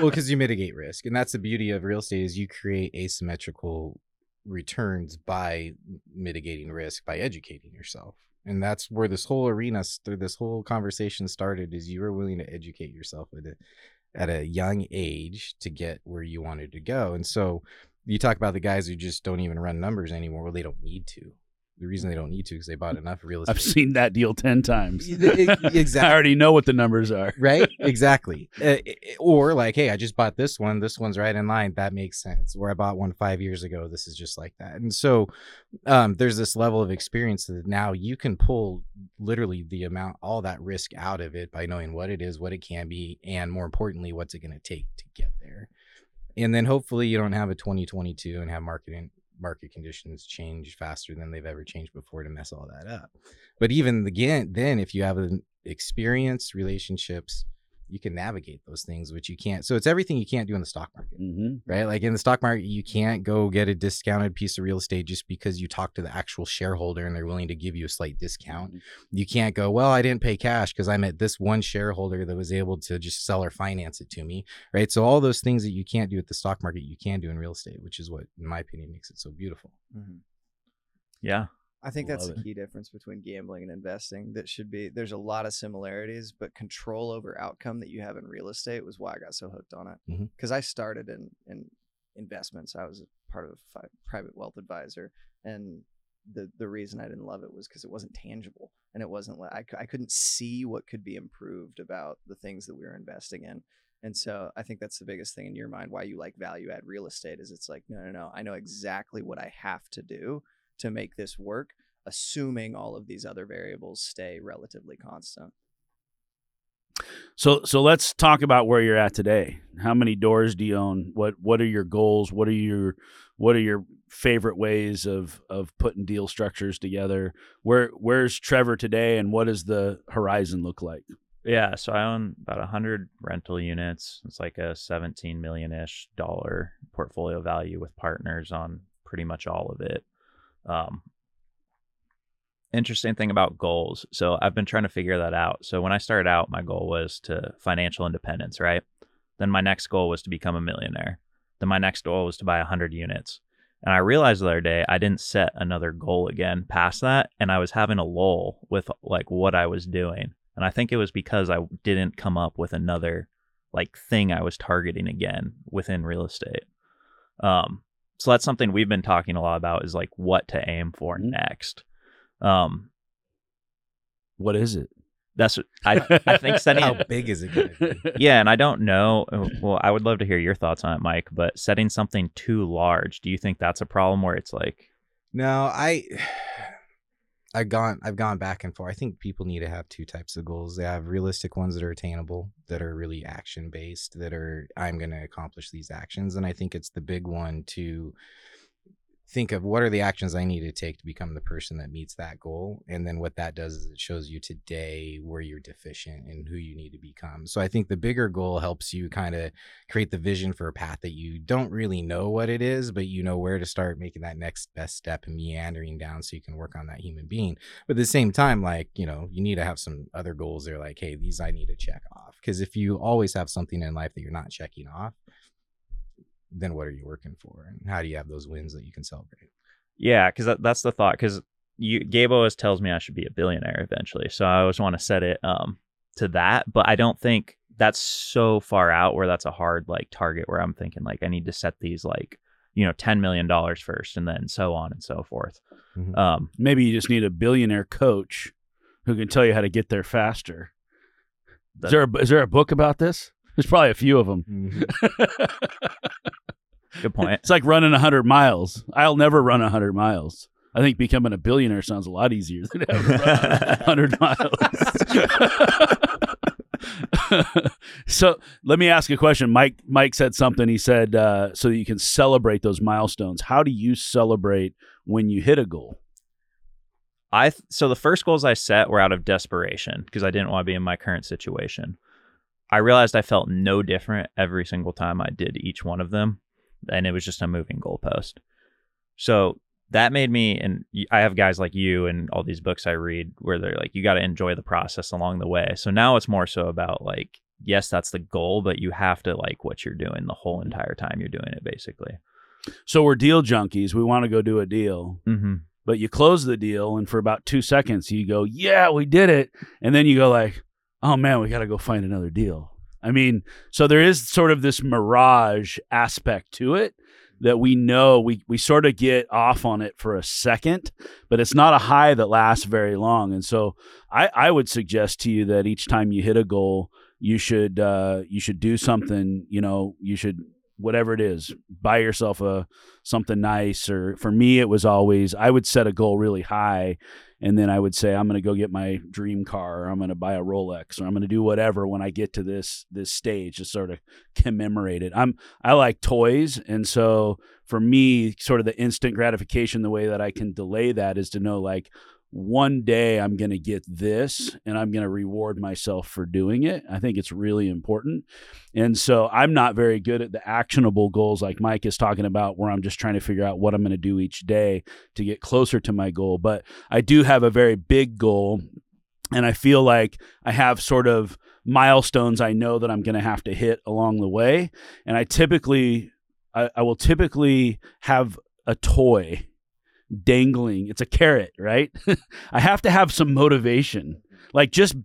Well, because you mitigate risk. And that's the beauty of real estate is you create asymmetrical returns by mitigating risk, by educating yourself. And that's where this whole arena, through this whole conversation started, is you were willing to educate yourself at a young age to get where you wanted to go. And so you talk about the guys who just don't even run numbers anymore. Well, they don't need to. The reason they don't need to is they bought enough real estate. I've seen that deal 10 times. Exactly. I already know what the numbers are. Right? Exactly. Or like, hey, I just bought this one. This one's right in line. That makes sense. Or I bought one 5 years ago. This is just like that. And so there's this level of experience that now you can pull literally the amount, all that risk out of it by knowing what it is, what it can be, and more importantly, what's it going to take to get there. And then hopefully you don't have a 2022 and have market conditions change faster than they've ever changed before to mess all that up. But even again, then if you have an experience, relationships, you can navigate those things, which you can't. So it's everything you can't do in the stock market, right? Like in the stock market, you can't go get a discounted piece of real estate just because you talk to the actual shareholder and they're willing to give you a slight discount. You can't go, well, I didn't pay cash because I met this one shareholder that was able to just sell or finance it to me, right? So all those things that you can't do at the stock market, you can do in real estate, which is what, in my opinion, makes it so beautiful. Mm-hmm. Yeah. I think that's the key difference between gambling and investing. That should be, there's a lot of similarities, but control over outcome that you have in real estate was why I got so hooked on it. Because I started in investments. I was a part of a private wealth advisor. And the reason I didn't love it was because it wasn't tangible. And it wasn't like, I couldn't see what could be improved about the things that we were investing in. And so I think that's the biggest thing in your mind, why you like value add real estate is it's like, no, I know exactly what I have to do to make this work, assuming all of these other variables stay relatively constant. So let's talk about where you're at today. How many doors do you own? What are your goals? What are your favorite ways of putting deal structures together? Where's Trevor today, and what does the horizon look like? Yeah, so I own about 100 rental units. It's like a $17 million-ish portfolio value with partners on pretty much all of it. Interesting thing about goals. So I've been trying to figure that out. So when I started out, my goal was to financial independence, right? Then my next goal was to become a millionaire. Then my next goal was to buy 100 units. And I realized the other day, I didn't set another goal again past that. And I was having a lull with like what I was doing. And I think it was because I didn't come up with another like thing I was targeting again within real estate. So that's something we've been talking a lot about is like what to aim for next. What is it? That's what I think. Setting how big is it going to be? Yeah, and I don't know. Well, I would love to hear your thoughts on it, Mike. But setting something too large, do you think that's a problem? Where it's like, no, I've gone back and forth. I think people need to have two types of goals. They have realistic ones that are attainable, that are really action based, that are, I'm going to accomplish these actions. And I think it's the big one to think of what are the actions I need to take to become the person that meets that goal. And then what that does is it shows you today where you're deficient and who you need to become. So I think the bigger goal helps you kind of create the vision for a path that you don't really know what it is, but you know where to start making that next best step and meandering down so you can work on that human being. But at the same time, like, you know, you need to have some other goals that are like, hey, these I need to check off. Because if you always have something in life that you're not checking off, then what are you working for? And how do you have those wins that you can celebrate? Yeah, because that's the thought. Because Gabe always tells me I should be a billionaire eventually. So I always want to set it to that, but I don't think that's so far out where that's a hard like target where I'm thinking like I need to set these like, you know, $10 million first and then so on and so forth. Mm-hmm. Maybe you just need a billionaire coach who can tell you how to get there faster. Is there a book about this? There's probably a few of them. Mm-hmm. Good point. It's like running 100 miles. I'll never run 100 miles. I think becoming a billionaire sounds a lot easier than ever running 100 miles. So let me ask a question. Mike said something. He said, so that you can celebrate those milestones. How do you celebrate when you hit a goal? So the first goals I set were out of desperation because I didn't want to be in my current situation. I realized I felt no different every single time I did each one of them. And it was just a moving goalpost. So that made me, and I have guys like you and all these books I read where they're like, you got to enjoy the process along the way. So now it's more so about like, yes, that's the goal, but you have to like what you're doing the whole entire time you're doing it basically. So we're deal junkies. We want to go do a deal, mm-hmm. but you close the deal and for about 2 seconds you go, yeah, we did it. And then you go like, oh man, we got to go find another deal. I mean, so there is sort of this mirage aspect to it that we know we sort of get off on it for a second, but it's not a high that lasts very long. And so I would suggest to you that each time you hit a goal, you should do something, you know, you should, whatever it is, buy yourself something nice. Or for me, it was always, I would set a goal really high and then I would say, I'm going to go get my dream car, or I'm going to buy a Rolex, or I'm going to do whatever when I get to this stage to sort of commemorate it. I like toys. And so for me, sort of the instant gratification, the way that I can delay that is to know like, one day I'm going to get this and I'm going to reward myself for doing it. I think it's really important. And so I'm not very good at the actionable goals like Mike is talking about, where I'm just trying to figure out what I'm going to do each day to get closer to my goal. But I do have a very big goal and I feel like I have sort of milestones I know that I'm going to have to hit along the way. And I will typically have a toy dangling. It's a carrot, right? I have to have some motivation. Like just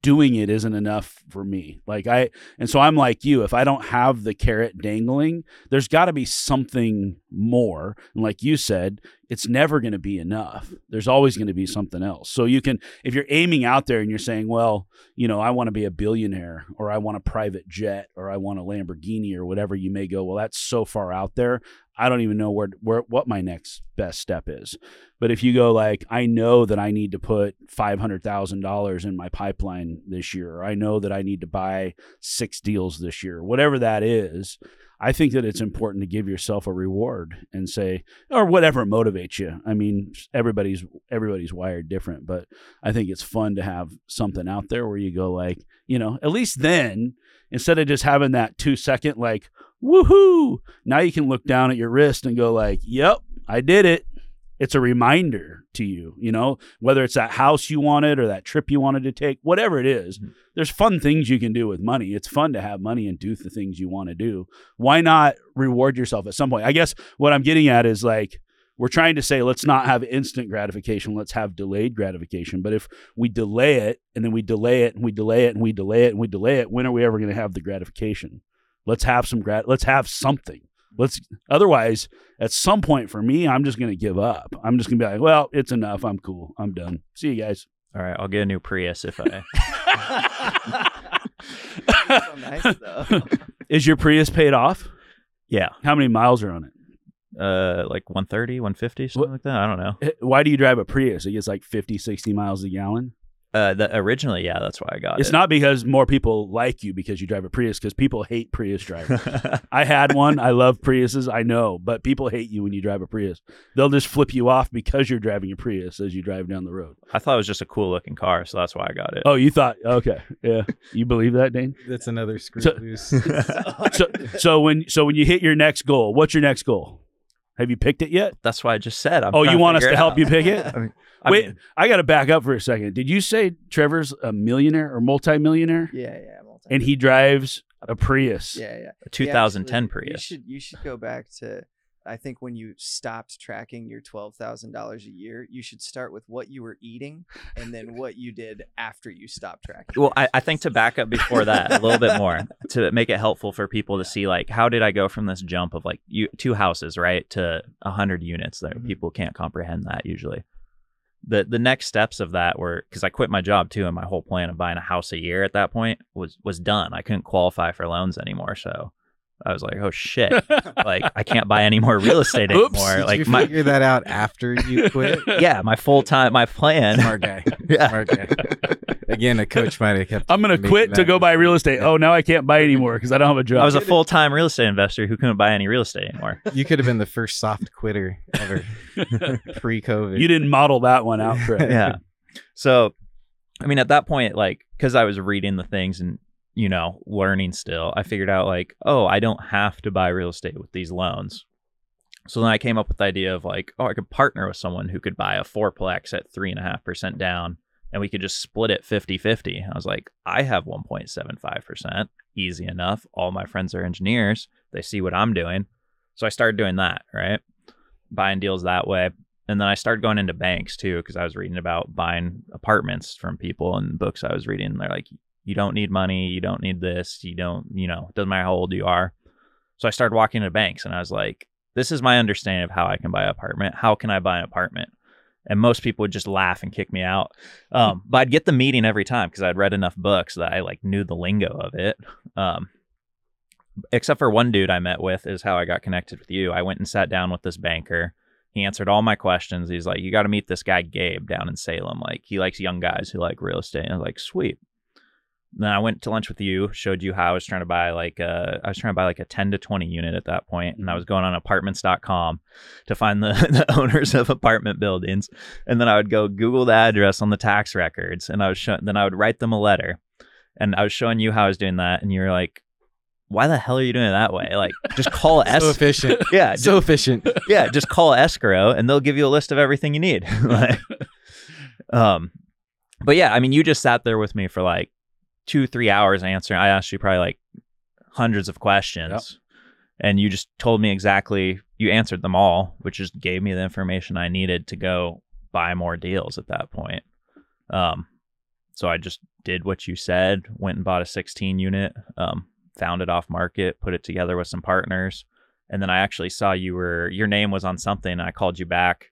doing it isn't enough for me. And so I'm like you, if I don't have the carrot dangling, there's got to be something more. And like you said, it's never going to be enough. There's always going to be something else. So you can, if you're aiming out there and you're saying, well, you know, I want to be a billionaire, or I want a private jet, or I want a Lamborghini, or whatever, you may go, well, that's so far out there. I don't even know what my next best step is. But if you go like, I know that I need to put $500,000 in my pipeline this year, or I know that I need to buy 6 deals this year, whatever that is, I think that it's important to give yourself a reward and say, or whatever motivates you. I mean, everybody's wired different, but I think it's fun to have something out there where you go like, you know, at least then, instead of just having that 2 second, like, woohoo, now you can look down at your wrist and go like, yep, I did it. It's a reminder to you, you know, whether it's that house you wanted or that trip you wanted to take, whatever it is, there's fun things you can do with money. It's fun to have money and do the things you want to do. Why not reward yourself at some point? I guess what I'm getting at is like, we're trying to say, let's not have instant gratification. Let's have delayed gratification. But if we delay it and then we delay it and we delay it and we delay it and we delay it, when are we ever going to have the gratification? Let's have some let's have something. Otherwise, at some point for me, I'm just going to give up. I'm just going to be like, well, it's enough. I'm cool. I'm done. See you guys. All right. I'll get a new Prius if I. So nice, though. Is your Prius paid off? Yeah. How many miles are on it? Like 130, 150, something like that. I don't know. Why do you drive a Prius? It gets like 50, 60 miles a gallon. Originally, yeah, that's why I got it. It's not because more people like you because you drive a Prius, because people hate Prius drivers. I had one. I love Priuses. I know, but people hate you when you drive a Prius. They'll just flip you off because you're driving a Prius as you drive down the road. I thought it was just a cool looking car, so that's why I got it. Oh, you thought? Okay, yeah. You believe that, Dane? That's another screw loose. So when you hit your next goal, what's your next goal? Have you picked it yet? That's why I just said. You want us to help you pick it? I mean, I got to back up for a second. Did you say Trevor's a millionaire or multimillionaire? Yeah. Multi-millionaire. And he drives a Prius. Yeah. A 2010 Prius. You should go back to I think when you stopped tracking your $12,000 a year, you should start with what you were eating and then what you did after you stopped tracking. Well, I think to back up before that a little bit more to make it helpful for people to see, like, how did I go from this jump of like two houses, right, to 100 units there? Mm-hmm. People can't comprehend that usually. The next steps of that were, because I quit my job too, and my whole plan of buying a house a year at that point was done. I couldn't qualify for loans anymore, so I was like, oh shit, like I can't buy any more real estate anymore. Oops, like, did you figure that out after you quit? Yeah, my plan. Smart guy. Yeah. Smart guy. Again, a coach might have kept. I'm gonna quit to go buy real estate. Yeah. Oh, now I can't buy anymore because I don't have a job. I was a full-time real estate investor who couldn't buy any real estate anymore. You could have been the first soft quitter ever, pre-COVID. You didn't model that one out, Fred. Yeah. So, I mean, at that point, like, because I was reading the things and, you know, learning still, I figured out like, oh, I don't have to buy real estate with these loans. So then I came up with the idea of like, oh, I could partner with someone who could buy a 4-plex at 3.5% down, and we could just split it 50-50. I was like, I have 1.75%, easy enough. All my friends are engineers. They see what I'm doing. So I started doing that, right? Buying deals that way. And then I started going into banks too, because I was reading about buying apartments from people and books I was reading. They're like, you don't need money. You don't need this. You don't, you know, it doesn't matter how old you are. So I started walking into banks and I was like, this is my understanding of how I can buy an apartment. How can I buy an apartment? And most people would just laugh and kick me out. But I'd get the meeting every time because I'd read enough books that I like knew the lingo of it. Except for one dude I met with is how I got connected with you. I went and sat down with this banker. He answered all my questions. He's like, you got to meet this guy, Gabe, down in Salem. Like, he likes young guys who like real estate. And I was like, sweet. Then I went to lunch with you, showed you how I was trying to buy like a 10 to 20 unit at that point. And I was going on apartments.com to find the owners of apartment buildings. And then I would go Google the address on the tax records, and then I would write them a letter. And I was showing you how I was doing that. And you were like, why the hell are you doing it that way? Like, just call escrow. So efficient. Yeah. So efficient. Yeah. Just call escrow and they'll give you a list of everything you need. Like, but yeah, I mean, you just sat there with me for like 2-3 hours answering. I asked you probably like hundreds of questions. Yep. And you just told me exactly, you answered them all, which just gave me the information I needed to go buy more deals at that point. So I just did what you said, went and bought a 16 unit, found it off market, put it together with some partners. And then I actually saw your name was on something. And I called you back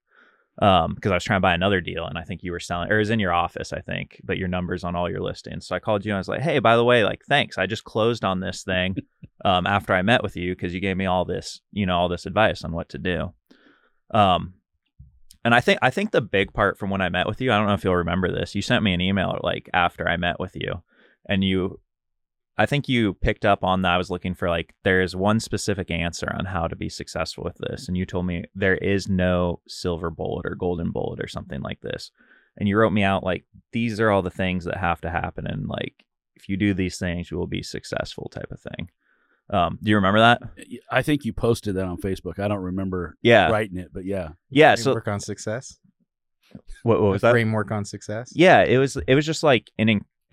because I was trying to buy another deal, and I think you were selling, or it was in your office, I think, but your number's on all your listings. So I called you and I was like, hey, by the way, like, thanks. I just closed on this thing after I met with you, because you gave me all this, you know, all this advice on what to do. And I think the big part from when I met with you, I don't know if you'll remember this, you sent me an email like after I met with you, and I think you picked up on that. I was looking for like, there is one specific answer on how to be successful with this. And you told me there is no silver bullet or golden bullet or something like this. And you wrote me out like, these are all the things that have to happen. And like, if you do these things, you will be successful type of thing. Do you remember that? I think you posted that on Facebook. I don't remember writing it, but yeah. Yeah. Framework on success. What was that? Framework on success. Yeah. It was just like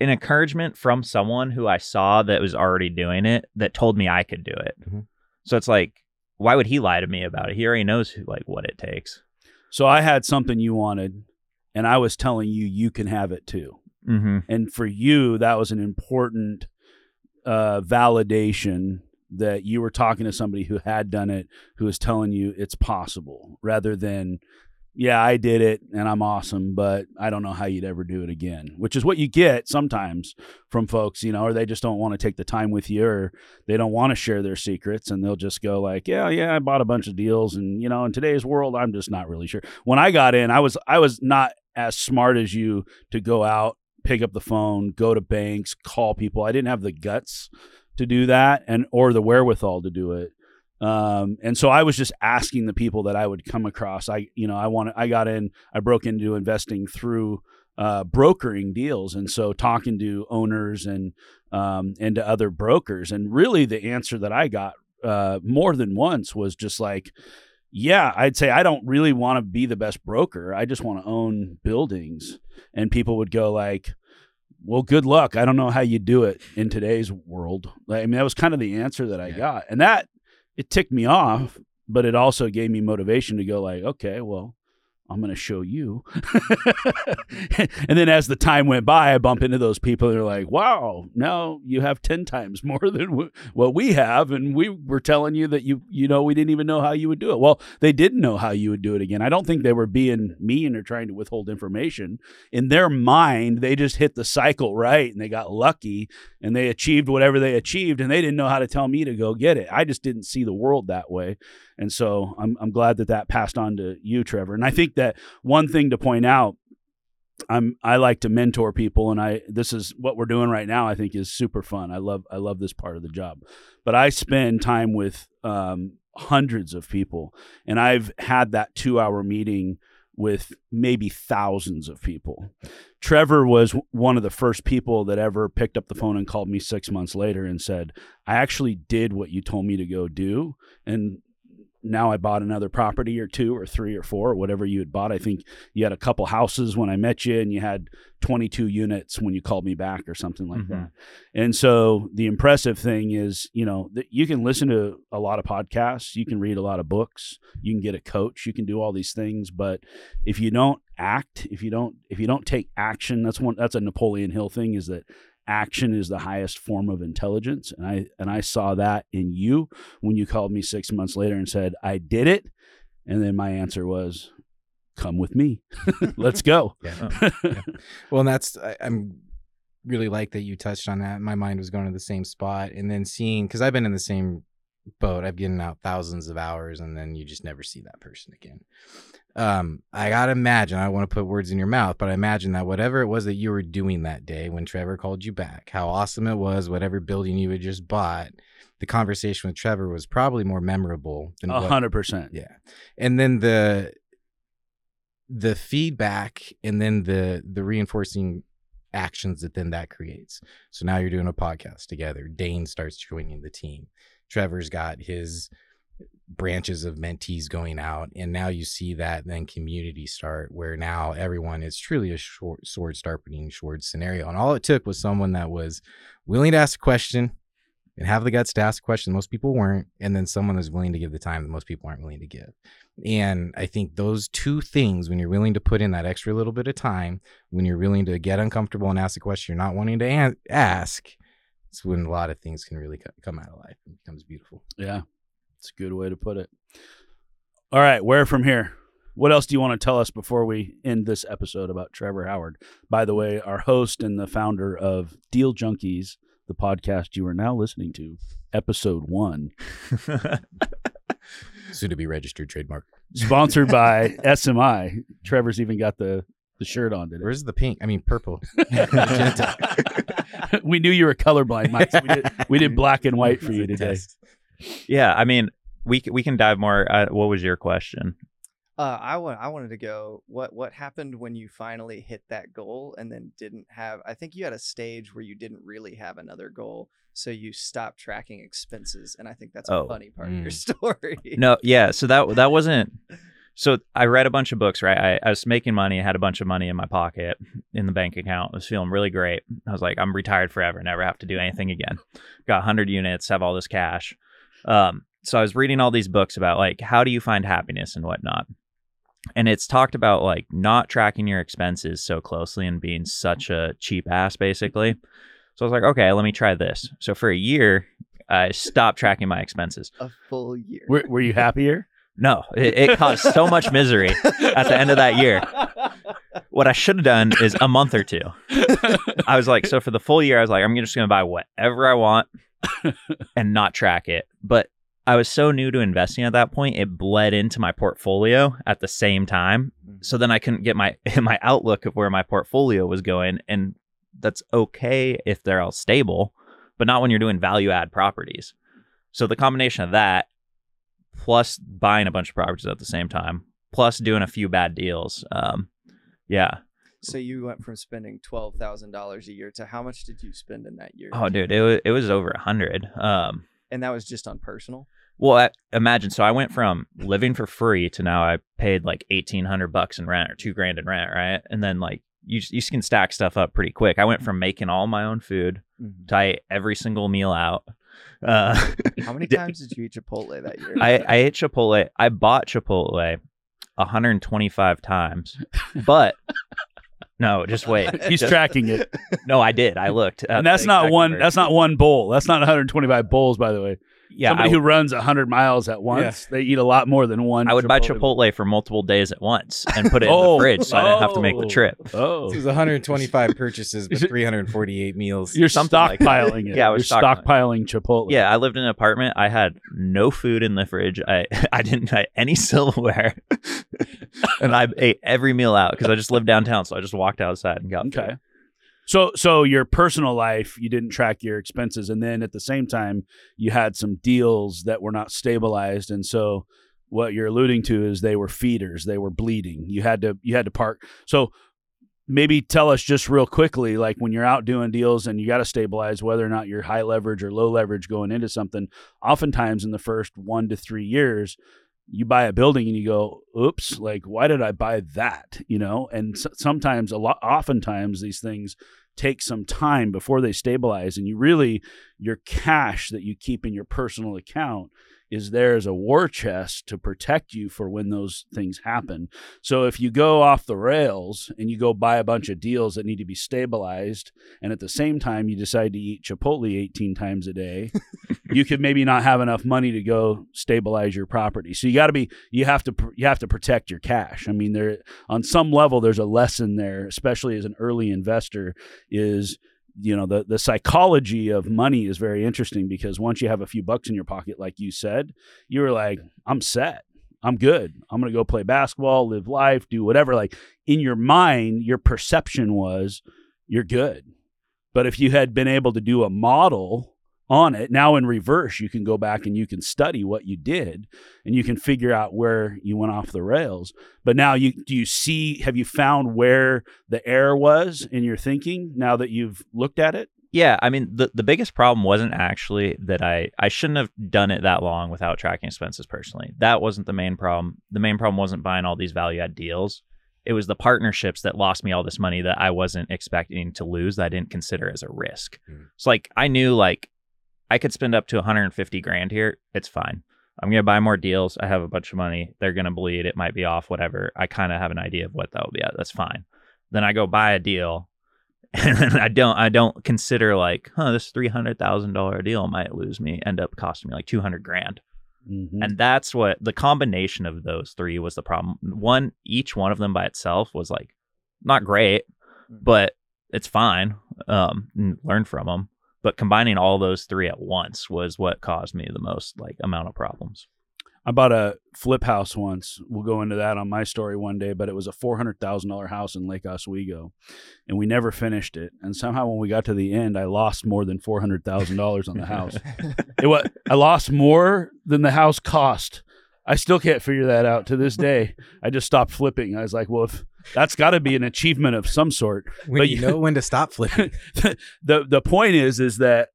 an encouragement from someone who I saw that was already doing it, that told me I could do it. Mm-hmm. So it's like, why would he lie to me about it? He already knows what it takes. So I had something you wanted, and I was telling you, you can have it too. Mm-hmm. And for you, that was an important validation that you were talking to somebody who had done it, who was telling you it's possible, rather than, yeah, I did it and I'm awesome, but I don't know how you'd ever do it again, which is what you get sometimes from folks, you know, or they just don't want to take the time with you, or they don't want to share their secrets, and they'll just go like, yeah, I bought a bunch of deals, and, you know, in today's world, I'm just not really sure. When I got in, I was not as smart as you to go out, pick up the phone, go to banks, call people. I didn't have the guts to do that or the wherewithal to do it. And so I was just asking the people that I would come across. I broke into investing through brokering deals. And so talking to owners and to other brokers. And really the answer that I got more than once was just like, yeah, I'd say I don't really want to be the best broker. I just want to own buildings. And people would go like, well, good luck. I don't know how you do it in today's world. I mean, that was kind of the answer that I got. And it ticked me off But it also gave me motivation to go like, okay, well, I'm going to show you. And then as the time went by, I bump into those people that are like, wow, now you have 10 times more than what we have. And we were telling you that we didn't even know how you would do it. Well, they didn't know how you would do it again. I don't think they were being mean or trying to withhold information. In their mind, they just hit the cycle right and they got lucky and they achieved whatever they achieved, and they didn't know how to tell me to go get it. I just didn't see the world that way. And so I'm glad that passed on to you, Trevor. And I think that one thing to point out, I like to mentor people, and this is what we're doing right now, I think, is super fun. I love this part of the job, but I spend time with hundreds of people, and I've had that 2-hour meeting with maybe thousands of people. Trevor was one of the first people that ever picked up the phone and called me 6 months later and said, I actually did what you told me to go do. And now I bought another property or two or three or four or whatever you had bought. I think you had a couple houses when I met you, and you had 22 units when you called me back or something like that. And so the impressive thing is, you can listen to a lot of podcasts, you can read a lot of books, you can get a coach, you can do all these things. But if you don't act, if you don't take action, that's a Napoleon Hill thing, is that action is the highest form of intelligence. And I saw that in you when you called me 6 months later and said, I did it. And then my answer was, come with me. Let's go. Yeah. Well, and I'm really like that you touched on that. My mind was going to the same spot, and then because I've been in the same boat. I've given out thousands of hours, and then you just never see that person again. I got to imagine, I don't want to put words in your mouth, but I imagine that whatever it was that you were doing that day when Trevor called you back, how awesome it was, whatever building you had just bought, the conversation with Trevor was probably more memorable than 100%. Yeah. And then the feedback, and then the reinforcing actions that then that creates. So now you're doing a podcast together. Dane starts joining the team. Trevor's got his branches of mentees going out, and now you see that then community start, where now everyone is truly a sword sharpening sword scenario. And all it took was someone that was willing to ask a question and have the guts to ask a question most people weren't, and then someone that's willing to give the time that most people aren't willing to give. And I think those two things, when you're willing to put in that extra little bit of time, when you're willing to get uncomfortable and ask a question you're not wanting to ask, it's when a lot of things can really come out of life and becomes beautiful. Yeah. It's a good way to put it. All right, where from here? What else do you want to tell us before we end this episode about Trevor Howard? By the way, our host and the founder of Deal Junkies, the podcast you are now listening to, episode 1. Soon to be registered trademark. Sponsored by SMI. Trevor's even got the shirt on today. Where's the pink? I mean, purple. We knew you were colorblind, Mike. So we did black and white for you today. Yeah, I mean, we can dive more. What was your question? I wanted to go, what happened when you finally hit that goal and then didn't have, I think you had a stage where you didn't really have another goal, so you stopped tracking expenses. And I think that's a funny part of your story. No, yeah. So that wasn't, so I read a bunch of books, right? I was making money. I had a bunch of money in my pocket in the bank account. I was feeling really great. I was like, I'm retired forever, never have to do anything again. Got 100 units, have all this cash. So I was reading all these books about like, how do you find happiness and whatnot? And it's talked about like not tracking your expenses so closely and being such a cheap ass, basically. So I was like, okay, let me try this. So for a year, I stopped tracking my expenses. A full year. Were you happier? No, it caused so much misery at the end of that year. What I should have done is a month or two. I was like, so for the full year, I was like, I'm just going to buy whatever I want and not track it. But I was so new to investing at that point, it bled into my portfolio at the same time. So then I couldn't get my outlook of where my portfolio was going. And that's okay if they're all stable, but not when you're doing value add properties. So the combination of that, plus buying a bunch of properties at the same time, plus doing a few bad deals. Yeah. So you went from spending $12,000 a year to how much did you spend in that year? Oh, dude, it was over 100. And that was just on personal? Well, imagine. So I went from living for free to now I paid like $1,800 in rent or $2,000 in rent, right? And then like you can stack stuff up pretty quick. I went from making all my own food to I ate every single meal out How many times did you eat Chipotle that year? I ate Chipotle. I bought Chipotle 125 times, but no, just wait. He's tracking it. No, I did. I looked. And that's not one. Version. That's not one bowl. That's not 125 bowls, by the way. Yeah, somebody who runs 100 miles at once, they eat a lot more than one. I would buy Chipotle for multiple days at once and put it in the fridge, so I didn't have to make the trip. Oh, this was 125 purchases, but 348 meals. You're stockpiling like it. Yeah, I was stockpiling Chipotle. Yeah, I lived in an apartment. I had no food in the fridge. I didn't have any silverware, and I ate every meal out because I just lived downtown. So I just walked outside and got food. So your personal life, you didn't track your expenses, and then at the same time, you had some deals that were not stabilized, and so what you're alluding to is they were feeders, they were bleeding. You had to park. So maybe tell us just real quickly, like when you're out doing deals and you got to stabilize whether or not you're high leverage or low leverage going into something. Oftentimes in the first 1 to 3 years, you buy a building and you go, oops, like, why did I buy that? You know, and oftentimes these things take some time before they stabilize. And you really, your cash that you keep in your personal account is there as a war chest to protect you for when those things happen. So if you go off the rails and you go buy a bunch of deals that need to be stabilized, and at the same time you decide to eat Chipotle 18 times a day, you could maybe not have enough money to go stabilize your property. So you have to protect your cash. I mean, there on some level there's a lesson there, especially as an early investor, is you know, the psychology of money is very interesting, because once you have a few bucks in your pocket, like you said, you were like, I'm set. I'm good. I'm going to go play basketball, live life, do whatever. Like in your mind, your perception was you're good. But if you had been able to do a model on it, now in reverse, you can go back and you can study what you did and you can figure out where you went off the rails. But now have you found where the error was in your thinking now that you've looked at it? Yeah. I mean, the biggest problem wasn't actually that I shouldn't have done it that long without tracking expenses personally. That wasn't the main problem. The main problem wasn't buying all these value add deals. It was the partnerships that lost me all this money that I wasn't expecting to lose, that I didn't consider as a risk. Mm. So like, I knew like, I could spend up to 150 grand here. It's fine. I'm going to buy more deals. I have a bunch of money. They're going to bleed. It might be off, whatever. I kind of have an idea of what that will be at. That's fine. Then I go buy a deal and then I don't consider like, this $300,000 deal might lose me, end up costing me like 200 grand. Mm-hmm. And that's what the combination of those three was the problem. Each one of them by itself was like, not great, but it's fine. Learn from them. But combining all those three at once was what caused me the most like amount of problems. I bought a flip house once. We'll go into that on my story one day, but it was a $400,000 house in Lake Oswego and we never finished it. And somehow when we got to the end, I lost more than $400,000 on the house. I lost more than the house cost. I still can't figure that out to this day. I just stopped flipping. I was like, well, if that's got to be an achievement of some sort. But you know when to stop flipping. The point is that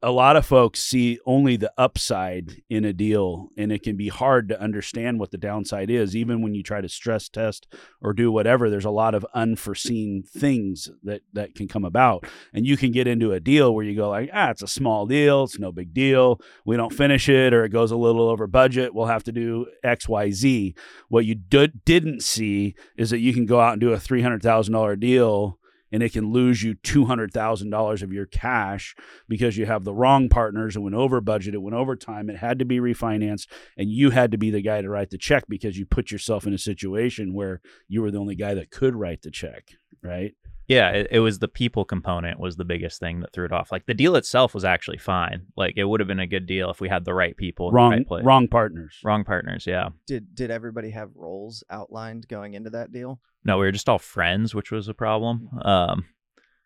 a lot of folks see only the upside in a deal, and it can be hard to understand what the downside is. Even when you try to stress test or do whatever, there's a lot of unforeseen things that can come about. And you can get into a deal where you go like, it's a small deal. It's no big deal. We don't finish it, or it goes a little over budget. We'll have to do X, Y, Z. What you didn't see is that you can go out and do a $300,000 deal, and it can lose you $200,000 of your cash because you have the wrong partners. It went over budget. It went over time. It had to be refinanced. And you had to be the guy to write the check because you put yourself in a situation where you were the only guy that could write the check, right? Yeah, it was the people component was the biggest thing that threw it off. Like the deal itself was actually fine. Like it would have been a good deal if we had the right people. Wrong partners, yeah. Did everybody have roles outlined going into that deal? No, we were just all friends, which was a problem.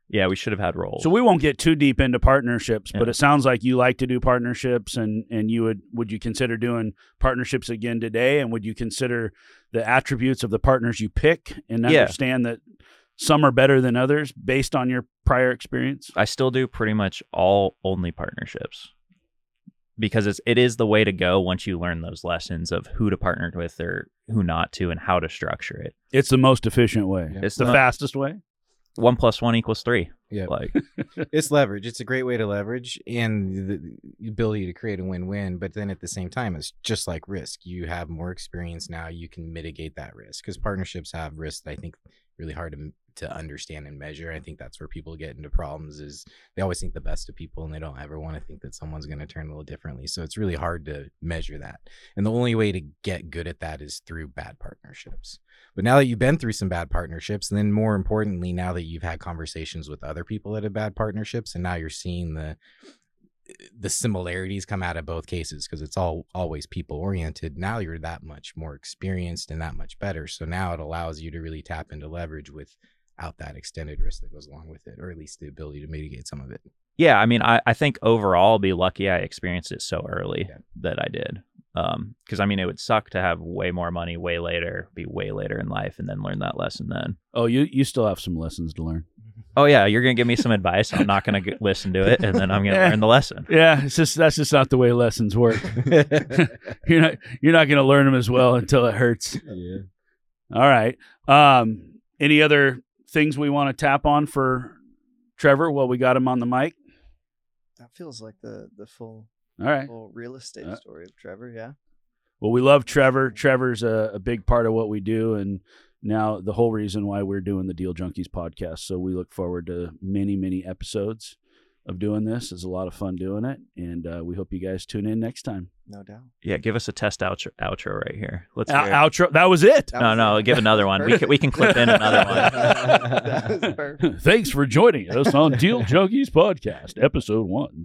Yeah, we should have had roles. So we won't get too deep into partnerships, but it sounds like you like to do partnerships, and you would you consider doing partnerships again today? And would you consider the attributes of the partners you pick and understand that some are better than others based on your prior experience? I still do pretty much only partnerships because it is the way to go once you learn those lessons of who to partner with or who not to and how to structure it. It's the most efficient way. Yeah. It's the fastest way. 1+1=3. Yeah. Like it's leverage. It's a great way to leverage and the ability to create a win-win. But then at the same time, it's just like risk. You have more experience now. You can mitigate that risk because partnerships have risks that I think really hard to understand and measure. I think that's where people get into problems is they always think the best of people and they don't ever want to think that someone's going to turn a little differently. So it's really hard to measure that. And the only way to get good at that is through bad partnerships. But now that you've been through some bad partnerships, and then more importantly, now that you've had conversations with other people that have bad partnerships, and now you're seeing the similarities come out of both cases because it's always people oriented. Now you're that much more experienced and that much better. So now it allows you to really tap into leverage with out that extended risk that goes along with it, or at least the ability to mitigate some of it. Yeah, I mean, I think overall, be lucky I experienced it so early that I did. Because I mean, it would suck to have way more money way later, be way later in life, and then learn that lesson then. Oh, you still have some lessons to learn. Oh yeah, you're gonna give me some advice. I'm not gonna listen to it, and then I'm gonna learn the lesson. Yeah, it's just that's just not the way lessons work. You're not gonna learn them as well until it hurts. Yeah. All right. Any other things we want to tap on for Trevor while we got him on the mic? That feels like the full, all right, full real estate story of Trevor, yeah. Well, we love Trevor. Trevor's a big part of what we do, and now the whole reason why we're doing the Deal Junkies podcast. So we look forward to many, many episodes of doing this. It's a lot of fun doing it, and we hope you guys tune in next time. No doubt. Yeah, give us a test outro right here. Let's outro. That was it. No, give another one. We can clip in another one. That was perfect. Thanks for joining us on Deal Junkies Podcast, Episode 1.